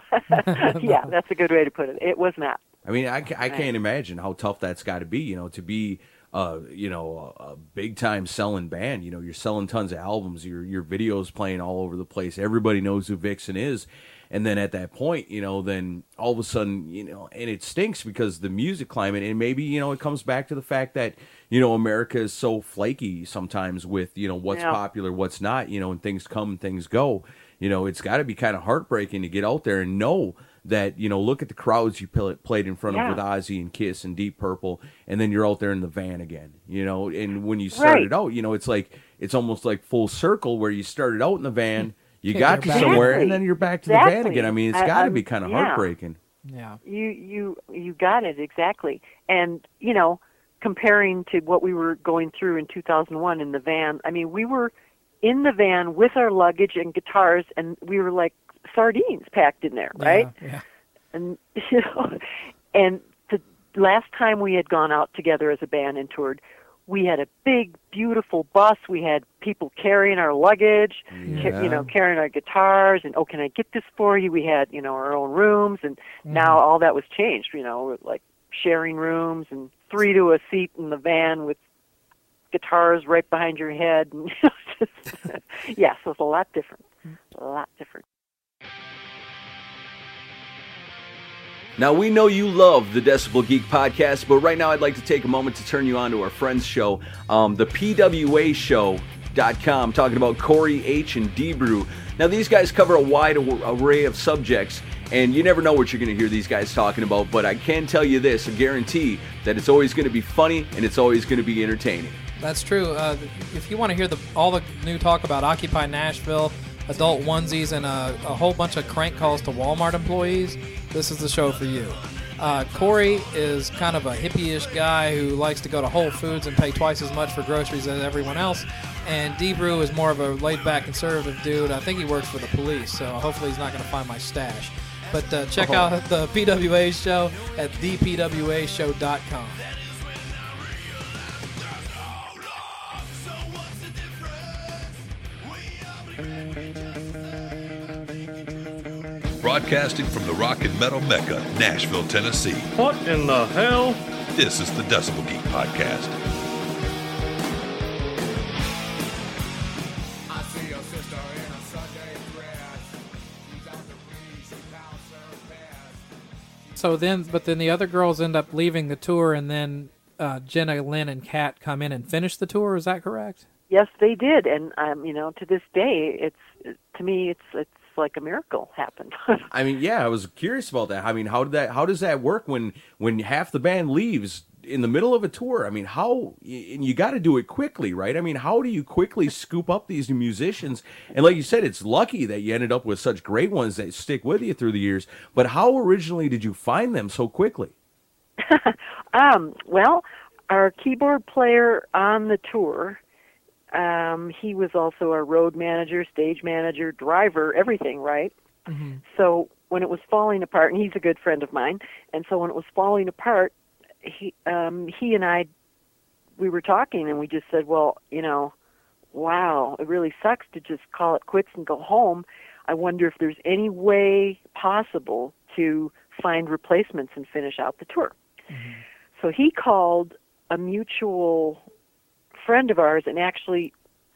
Yeah, that's a good way to put it. It was not. I mean, I, I can't imagine how tough that's got to be, you know, to be, uh, you know, a, a big-time selling band. You know, you're selling tons of albums. Your your video's playing all over the place. Everybody knows who Vixen is. And then at that point, you know, then all of a sudden, you know, and it stinks because the music climate, and maybe, you know, it comes back to the fact that, you know, America is so flaky sometimes with, you know, what's yeah. popular, what's not, you know, and things come and things go. You know, it's got to be kind of heartbreaking to get out there and know that, you know, look at the crowds you played in front yeah. of with Ozzy and Kiss and Deep Purple, and then you're out there in the van again, you know, and when you started right. out, you know, it's like, it's almost like full circle where you started out in the van. You yeah, got to back. somewhere, exactly. and then you're back to exactly. the band again. I mean, it's got to be kind of yeah. heartbreaking. Yeah, you you you got it exactly. And you know, comparing to what we were going through in two thousand one in the van, I mean, we were in the van with our luggage and guitars, and we were like sardines packed in there, right? Yeah, yeah. And you know, and the last time we had gone out together as a band and toured, we had a big, beautiful bus. We had people carrying our luggage, yeah. ca- you know, carrying our guitars, and, oh, can I get this for you? We had, you know, our own rooms, and mm. now all that was changed, you know, like sharing rooms and three to a seat in the van with guitars right behind your head. And just, yeah, so it's a lot different, a lot different. Now, we know you love the Decibel Geek Podcast, but right now I'd like to take a moment to turn you on to our friend's show, um, the P W A show dot com, talking about Corey H. and D-Brew. Now, these guys cover a wide array of subjects, and you never know what you're going to hear these guys talking about, but I can tell you this, I guarantee that it's always going to be funny and it's always going to be entertaining. That's true. Uh, if you want to hear the, all the new talk about Occupy Nashville, adult onesies, and a, a whole bunch of crank calls to Walmart employees, this is the show for you. Uh, Corey is kind of a hippie-ish guy who likes to go to Whole Foods and pay twice as much for groceries as everyone else, and D-Brew is more of a laid-back conservative dude. I think he works for the police, so hopefully he's not going to find my stash. But uh, check uh-huh. out the P W A show at the P W A show dot com. Broadcasting from the rock and metal mecca, Nashville, Tennessee. What in the hell? This is the Decibel Geek Podcast. I see your sister in a Sunday dress. So then, but then the other girls end up leaving the tour, and then uh, Jenna, Lynn, and Kat come in and finish the tour. Is that correct? Yes, they did, and um, you know, to this day, it's to me, it's it's. like a miracle happened. I mean, yeah, I was curious about that. I mean, how did that? How does that work when when half the band leaves in the middle of a tour? I mean, how? And you got to do it quickly, right? I mean, how do you quickly scoop up these musicians? And like you said, it's lucky that you ended up with such great ones that stick with you through the years. But how originally did you find them so quickly? um, well, our keyboard player on the tour. Um, he was also our road manager, stage manager, driver, everything, right? Mm-hmm. So when it was falling apart, and he's a good friend of mine, and so when it was falling apart, he um, he and I, we were talking, and we just said, well, you know, wow, it really sucks to just call it quits and go home. I wonder if there's any way possible to find replacements and finish out the tour. Mm-hmm. So he called a mutual friend of ours, and actually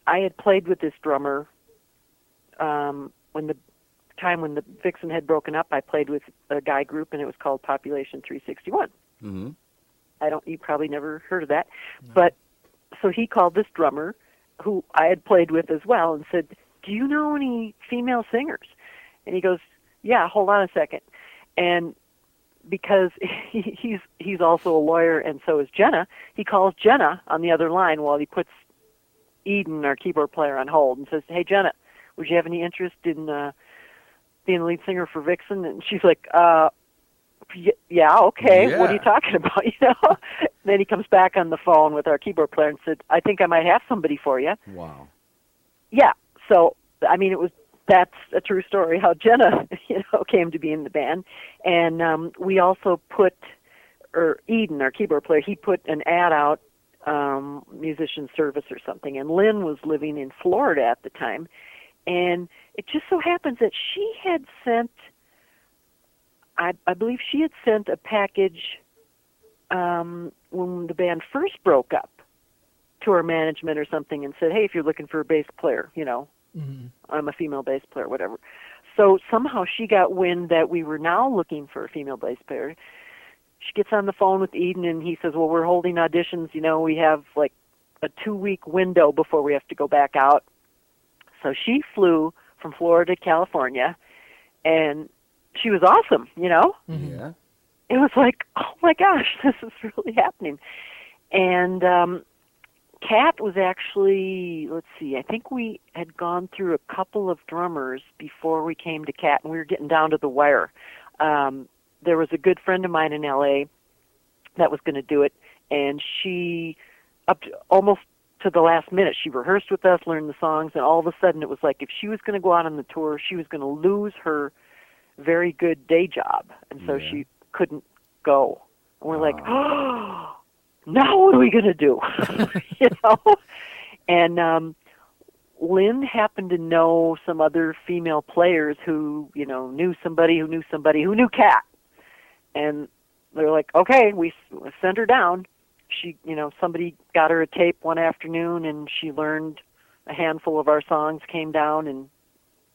I had played with this drummer um, when the time when the Vixen had broken up. I played with a guy group, and it was called Population three sixty-one. Mm-hmm. I don't, you probably never heard of that. No. But so he called this drummer who I had played with as well, and said, do you know any female singers? And he goes, yeah, hold on a second. And because he, he's he's also a lawyer, and so is Jenna, he calls Jenna on the other line while he puts Eden, our keyboard player, on hold and says, hey, Jenna, would you have any interest in uh, being the lead singer for Vixen? And she's like, uh, yeah, okay, yeah. What are you talking about? You know? Then he comes back on the phone with our keyboard player and said, I think I might have somebody for you. Wow. Yeah, so, I mean, it was that's a true story how Jenna, you know, came to be in the band. And um, we also put, or Eden, our keyboard player, he put an ad out, um, musician service or something, and Lynn was living in Florida at the time. And it just so happens that she had sent, I, I believe she had sent a package um, when the band first broke up to our management or something and said, hey, if you're looking for a bass player, you know, mm-hmm. I'm a female bass player, whatever. So somehow she got wind that we were now looking for a female bass player. She gets on the phone with Eden and he says, well, we're holding auditions. You know, we have like a two-week window before we have to go back out. So she flew from Florida to California, and she was awesome, you know? Yeah. It was like, oh, my gosh, this is really happening. And um, Kat was actually, let's see, I think we had gone through a couple of drummers before we came to Kat, and we were getting down to the wire. Um, there was a good friend of mine in L A that was going to do it, and she up to almost to the last minute, she rehearsed with us, learned the songs, and all of a sudden it was like if she was going to go out on the tour, she was going to lose her very good day job, and so yeah. she couldn't go. And we're oh. like, oh, now what are we going to do? You know? And um, Lynn happened to know some other female players who, you know, knew somebody who knew somebody who knew Kat, and they're like, okay, we send her down. She, you know, somebody got her a tape one afternoon, and she learned a handful of our songs, came down and,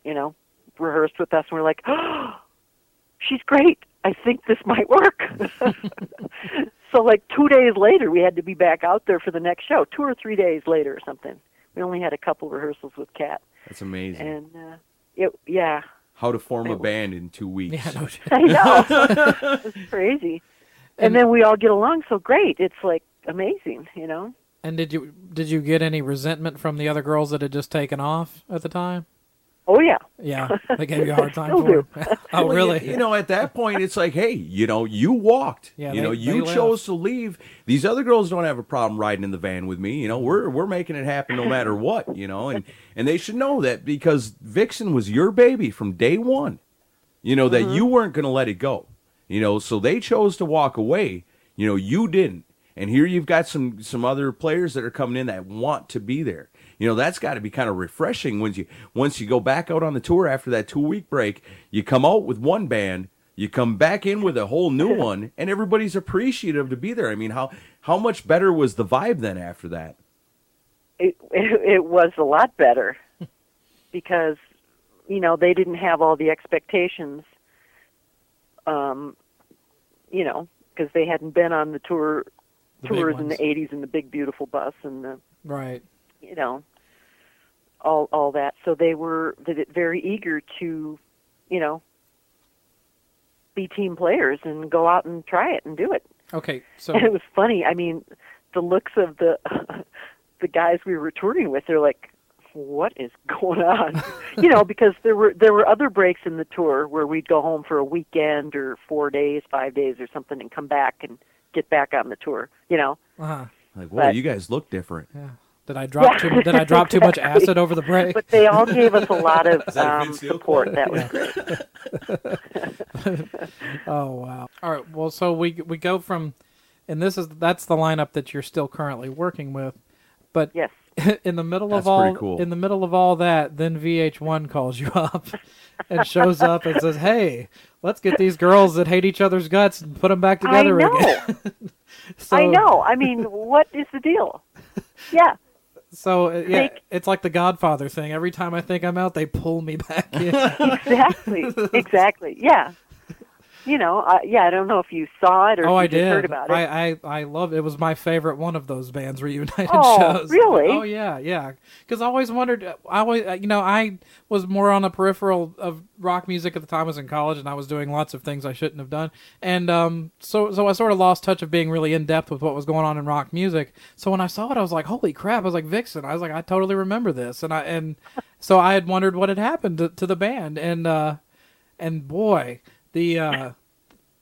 you know, rehearsed with us, and we're like, oh, she's great. I think this might work. So, like, two days later, we had to be back out there for the next show, two or three days later or something. We only had a couple rehearsals with Kat. That's amazing. And, uh, it, yeah. How to form it a was... band in two weeks. Yeah, no I know. It's crazy. And, and then we all get along so great. It's, like, amazing, you know? And did you did you get any resentment from the other girls that had just taken off at the time? Oh, yeah. Yeah, they gave you a hard time for it. Oh, really? You, you know, at that point, it's like, hey, you know, you walked. Yeah, you they, know, you chose to leave. These other girls don't have a problem riding in the van with me. You know, we're we're making it happen no matter what, you know. And, and they should know that because Vixen was your baby from day one, you know, that mm-hmm. you weren't going to let it go. You know, so they chose to walk away. You know, you didn't. And here you've got some some other players that are coming in that want to be there. You know, that's got to be kind of refreshing when you once you go back out on the tour after that two-week break. You come out with one band, you come back in with a whole new one, and everybody's appreciative to be there. I mean, how how much better was the vibe then after that? It it, it was a lot better because, you know, they didn't have all the expectations. Um, you know, because they hadn't been on the tour, the tours in the eighties and the Big Beautiful Bus and the right, you know, all all that. So they were very eager to, you know, be team players and go out and try it and do it. Okay, so and it was funny. I mean, the looks of the the guys we were touring with, they're like, what is going on? You know, because there were there were other breaks in the tour where we'd go home for a weekend or four days, five days or something and come back and get back on the tour, you know? Uh-huh. Like, wow, but, you guys look different. Yeah. Did I drop yeah, too, did I drop exactly. too much acid over the break? But they all gave us a lot of um, support. That was great. Oh, wow. All right, well, so we we go from, and this is that's the lineup that you're still currently working with, but... Yes. In the middle That's of all, cool. in the middle of all that, then V H one calls you up and shows up and says, "Hey, let's get these girls that hate each other's guts and put them back together I know. again." So, I know. I mean, what is the deal? Yeah. So yeah, Take... it's like the Godfather thing. Every time I think I'm out, they pull me back in. Exactly. Exactly. Yeah. you know, I, yeah, I don't know if you saw it or oh, I did. heard about it. I, I, I loved it. It was my favorite one of those bands reunited oh, shows. Oh, really? Oh, yeah, yeah. Because I always wondered, I always, you know, I was more on the peripheral of rock music at the time. I was in college and I was doing lots of things I shouldn't have done. And um, so, so I sort of lost touch of being really in-depth with what was going on in rock music. So when I saw it, I was like, holy crap. I was like, Vixen. I was like, I totally remember this. And I and so I had wondered what had happened to, to the band. And, uh, and boy... The uh,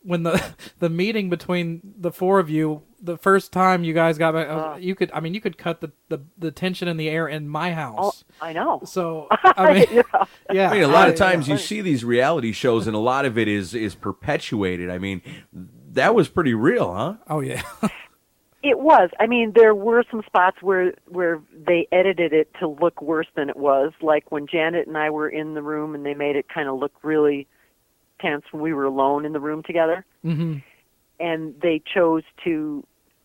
when the the meeting between the four of you, the first time you guys got back, uh, you could I mean you could cut the, the, the tension in the air in my house. Oh, I know. So I mean, yeah. yeah. I mean, a lot I, of times yeah. you see these reality shows, and a lot of it is is perpetuated. I mean, that was pretty real, huh? Oh yeah. It was. I mean, there were some spots where where they edited it to look worse than it was, like when Janet and I were in the room, and they made it kind of look really tense when we were alone in the room together, mm-hmm. and they chose to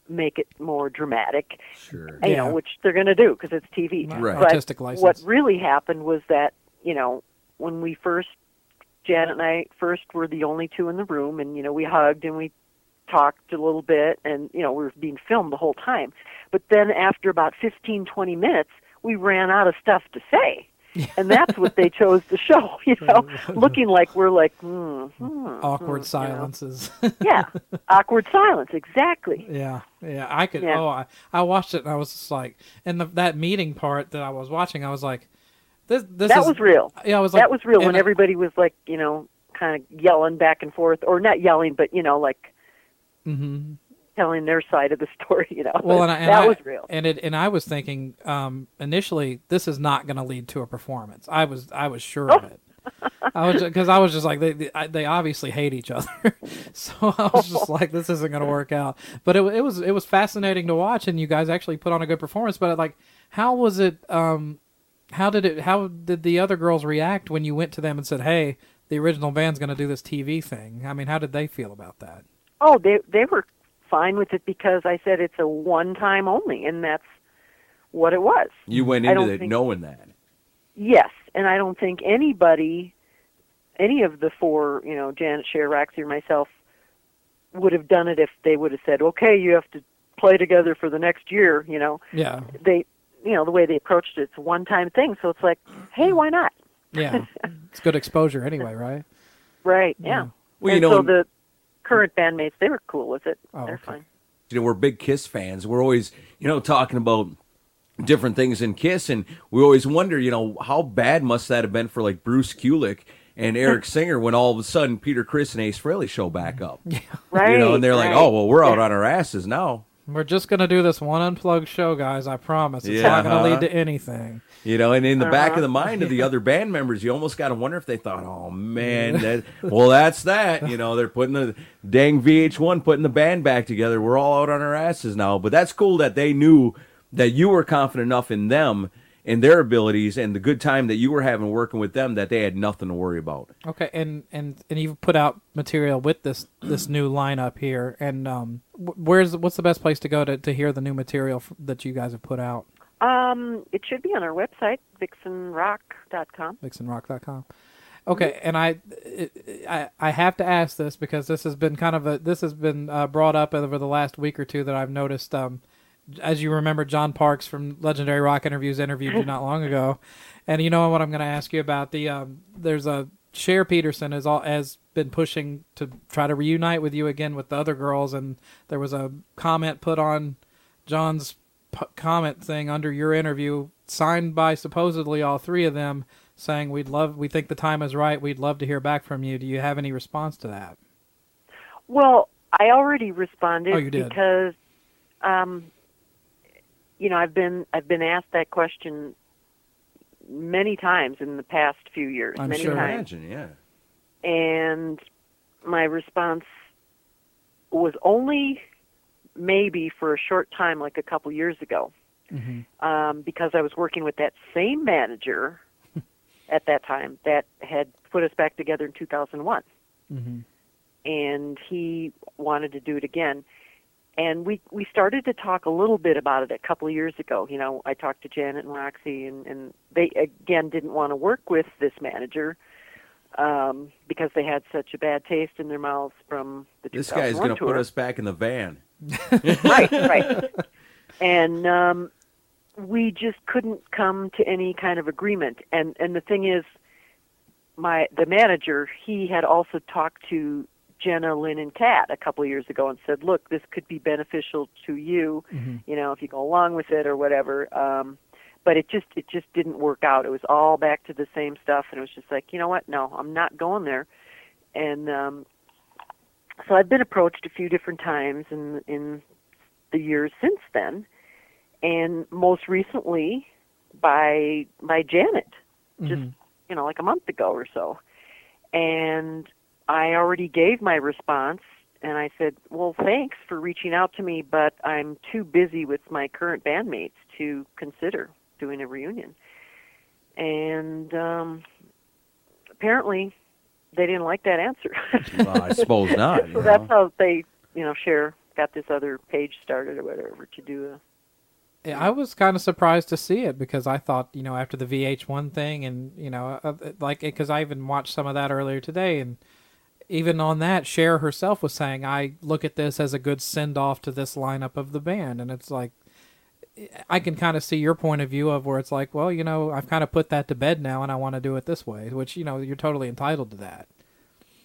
make it more dramatic, sure. you yeah. know, which they're going to do because it's T V. Right. But artistic license. What really happened was that, you know, when we first, Janet and I first were the only two in the room, and, you know, we hugged and we talked a little bit, and, you know, we were being filmed the whole time. But then after about fifteen, twenty minutes, we ran out of stuff to say. And that's what they chose to show, you know, looking like we're like, hmm, hmm awkward hmm, silences. You know? Yeah, awkward silence, exactly. Yeah, yeah, I could, yeah. oh, I, I watched it and I was just like, and the, that meeting part that I was watching, I was like, this, this that is. That was real. Yeah, I was like. That was real when I, everybody was like, you know, kind of yelling back and forth, or not yelling, but, you know, like. Mm-hmm. Telling their side of the story, you know. Well, and I, and that I, was real. And it and I was thinking um, initially, this is not going to lead to a performance. I was I was sure oh. of it. I was because I was just like they they, they obviously hate each other, so I was just oh. like this isn't going to work out. But it it was it was fascinating to watch, and you guys actually put on a good performance. But like, how was it? Um, how did it? How did the other girls react when you went to them and said, "Hey, the original band's going to do this T V thing"? I mean, how did they feel about that? Oh, they they were. fine with it, because I said it's a one time only, and that's what it was. You went into it think, knowing that. Yes, and I don't think anybody, any of the four, you know, Janet, Cher, Roxy, or myself, would have done it if they would have said, "Okay, you have to play together for the next year." You know, yeah. They, you know, the way they approached it, it's a one time thing, so it's like, hey, why not? Yeah, it's good exposure anyway, right? Right. Yeah. yeah. Well, and you know. So the, current bandmates, they were cool with it. Oh, They're okay. fine. You know, we're big Kiss fans. We're always, you know, talking about different things in Kiss, and we always wonder, you know, how bad must that have been for, like, Bruce Kulick and Eric Singer when all of a sudden Peter, Chris, and Ace Frehley show back up. Yeah. Right. You know, and they're right. like, oh, well, we're out yeah. on our asses now. We're just going to do this one unplugged show, guys, I promise. It's yeah, not going to uh-huh. lead to anything. You know, and in the uh-huh. back of the mind of the other band members, you almost got to wonder if they thought, oh, man, that, well, that's that. You know, they're putting the dang V H one, putting the band back together. We're all out on our asses now. But that's cool that they knew that you were confident enough in them and their abilities and the good time that you were having working with them that they had nothing to worry about. Okay, and, and, and you've put out material with this this new lineup here. And um, where's what's the best place to go to, to hear the new material that you guys have put out? Um, it should be on our website, vixen rock dot com. vixen rock dot com. Okay, and I, I, I have to ask this because this has been kind of a this has been uh, brought up over the last week or two that I've noticed. Um, as you remember, John Parks from Legendary Rock Interviews interviewed you not long ago, and you know what I'm going to ask you about. The um, there's a Share Pedersen is all has been pushing to try to reunite with you again with the other girls, and there was a comment put on John's comment thing under your interview signed by supposedly all three of them saying we'd love we think the time is right, we'd love to hear back from you. Do you have any response to that? Well, I already responded. Oh, you did? Because um you know I've been I've been asked that question many times in the past few years. I'm many sure times. Imagine, yeah. And my response was only maybe for a short time, like a couple years ago, mm-hmm. um, because I was working with that same manager at that time that had put us back together in two thousand one. Mm-hmm. And he wanted to do it again. And we, we started to talk a little bit about it a couple of years ago. You know, I talked to Janet and Roxy, and, and they, again, didn't want to work with this manager. um, because they had such a bad taste in their mouths from the two thousand one tour. This guy's going to put us back in the van. Right, right. And um, we just couldn't come to any kind of agreement. And and the thing is, my the manager, he had also talked to Jenna, Lynn, and Kat a couple of years ago and said, look, this could be beneficial to you, mm-hmm. you know, if you go along with it or whatever. Um, but it just it just didn't work out. It was all back to the same stuff, and it was just like, you know what, no, I'm not going there. And um, so I've been approached a few different times in in the years since then, and most recently by, by Janet, just, mm-hmm. you know, like a month ago or so. And I already gave my response, and I said, well, thanks for reaching out to me, but I'm too busy with my current bandmates to consider doing a reunion. And um, apparently they didn't like that answer. Well, I suppose not. So know. That's how they, you know, Share got this other page started or whatever to do a... I was kind of surprised to see it because I thought, you know, after the V H one thing and, you know, like, because I even watched some of that earlier today and... Even on that, Cher herself was saying, I look at this as a good send-off to this lineup of the band. And it's like, I can kind of see your point of view of where it's like, well, you know, I've kind of put that to bed now and I want to do it this way, which, you know, you're totally entitled to that.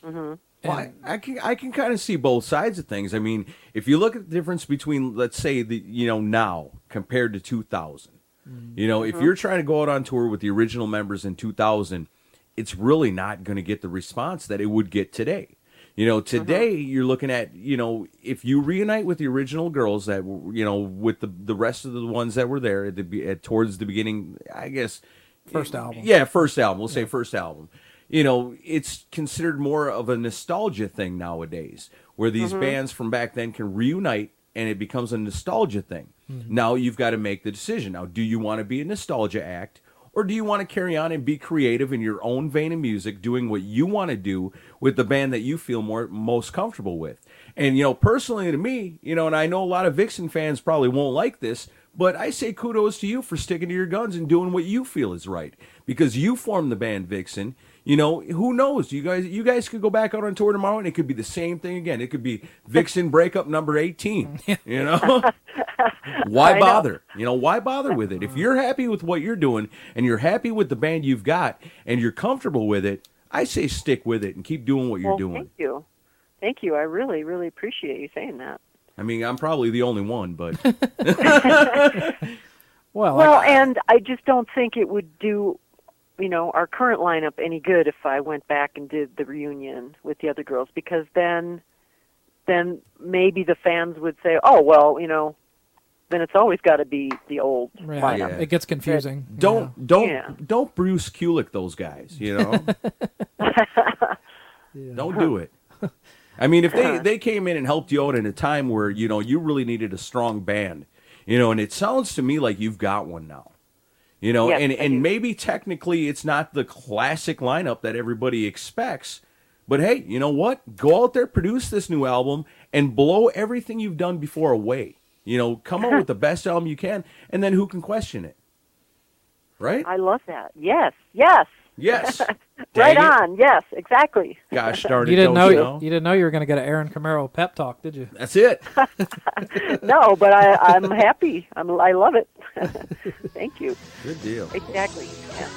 Mm-hmm. Well, I, I can I can kind of see both sides of things. I mean, if you look at the difference between, let's say, the you know, now compared to two thousand, mm-hmm. you know, if you're trying to go out on tour with the original members in two thousand, it's really not going to get the response that it would get today. You know, today uh-huh. you're looking at, you know, if you reunite with the original girls that, you know, with the, the rest of the ones that were there at the, at, towards the beginning, I guess. First album. Yeah, first album. We'll yeah. say first album. You know, it's considered more of a nostalgia thing nowadays where these uh-huh. bands from back then can reunite and it becomes a nostalgia thing. Mm-hmm. Now you've got to make the decision. Now, do you want to be a nostalgia act? Or do you want to carry on and be creative in your own vein of music, doing what you want to do with the band that you feel more most comfortable with? And, you know, personally to me, you know, and I know a lot of Vixen fans probably won't like this, but I say kudos to you for sticking to your guns and doing what you feel is right. Because you formed the band Vixen. You know, who knows? You guys you guys could go back out on tour tomorrow and it could be the same thing again. It could be Vixen breakup number eighteen, you know? Why bother? Know. You know, why bother with it? If you're happy with what you're doing and you're happy with the band you've got and you're comfortable with it, I say stick with it and keep doing what you're well, doing. Thank you. Thank you. I really, really appreciate you saying that. I mean, I'm probably the only one, but... well, well I... and I just don't think it would do... you know, our current lineup any good if I went back and did the reunion with the other girls, because then then maybe the fans would say, oh, well, you know, then it's always got to be the old right. lineup. Yeah. It gets confusing. But don't yeah. don't yeah. don't Bruce Kulick those guys, you know? yeah. Don't do it. I mean, if they, they came in and helped you out in a time where, you know, you really needed a strong band, you know, and it sounds to me like you've got one now. You know, yes, and, and maybe technically it's not the classic lineup that everybody expects, but hey, you know what? Go out there, produce this new album, and blow everything you've done before away. You know, come out with the best album you can, and then who can question it? Right? I love that. Yes, yes. Yes. right it. on. Yes, exactly. Gosh darn it. You didn't know, you, know. you didn't know you were going to get an Aaron Camaro pep talk, did you? That's it. No, but I, I'm happy. I'm, I love it. Thank you. Good deal. Exactly. Yeah.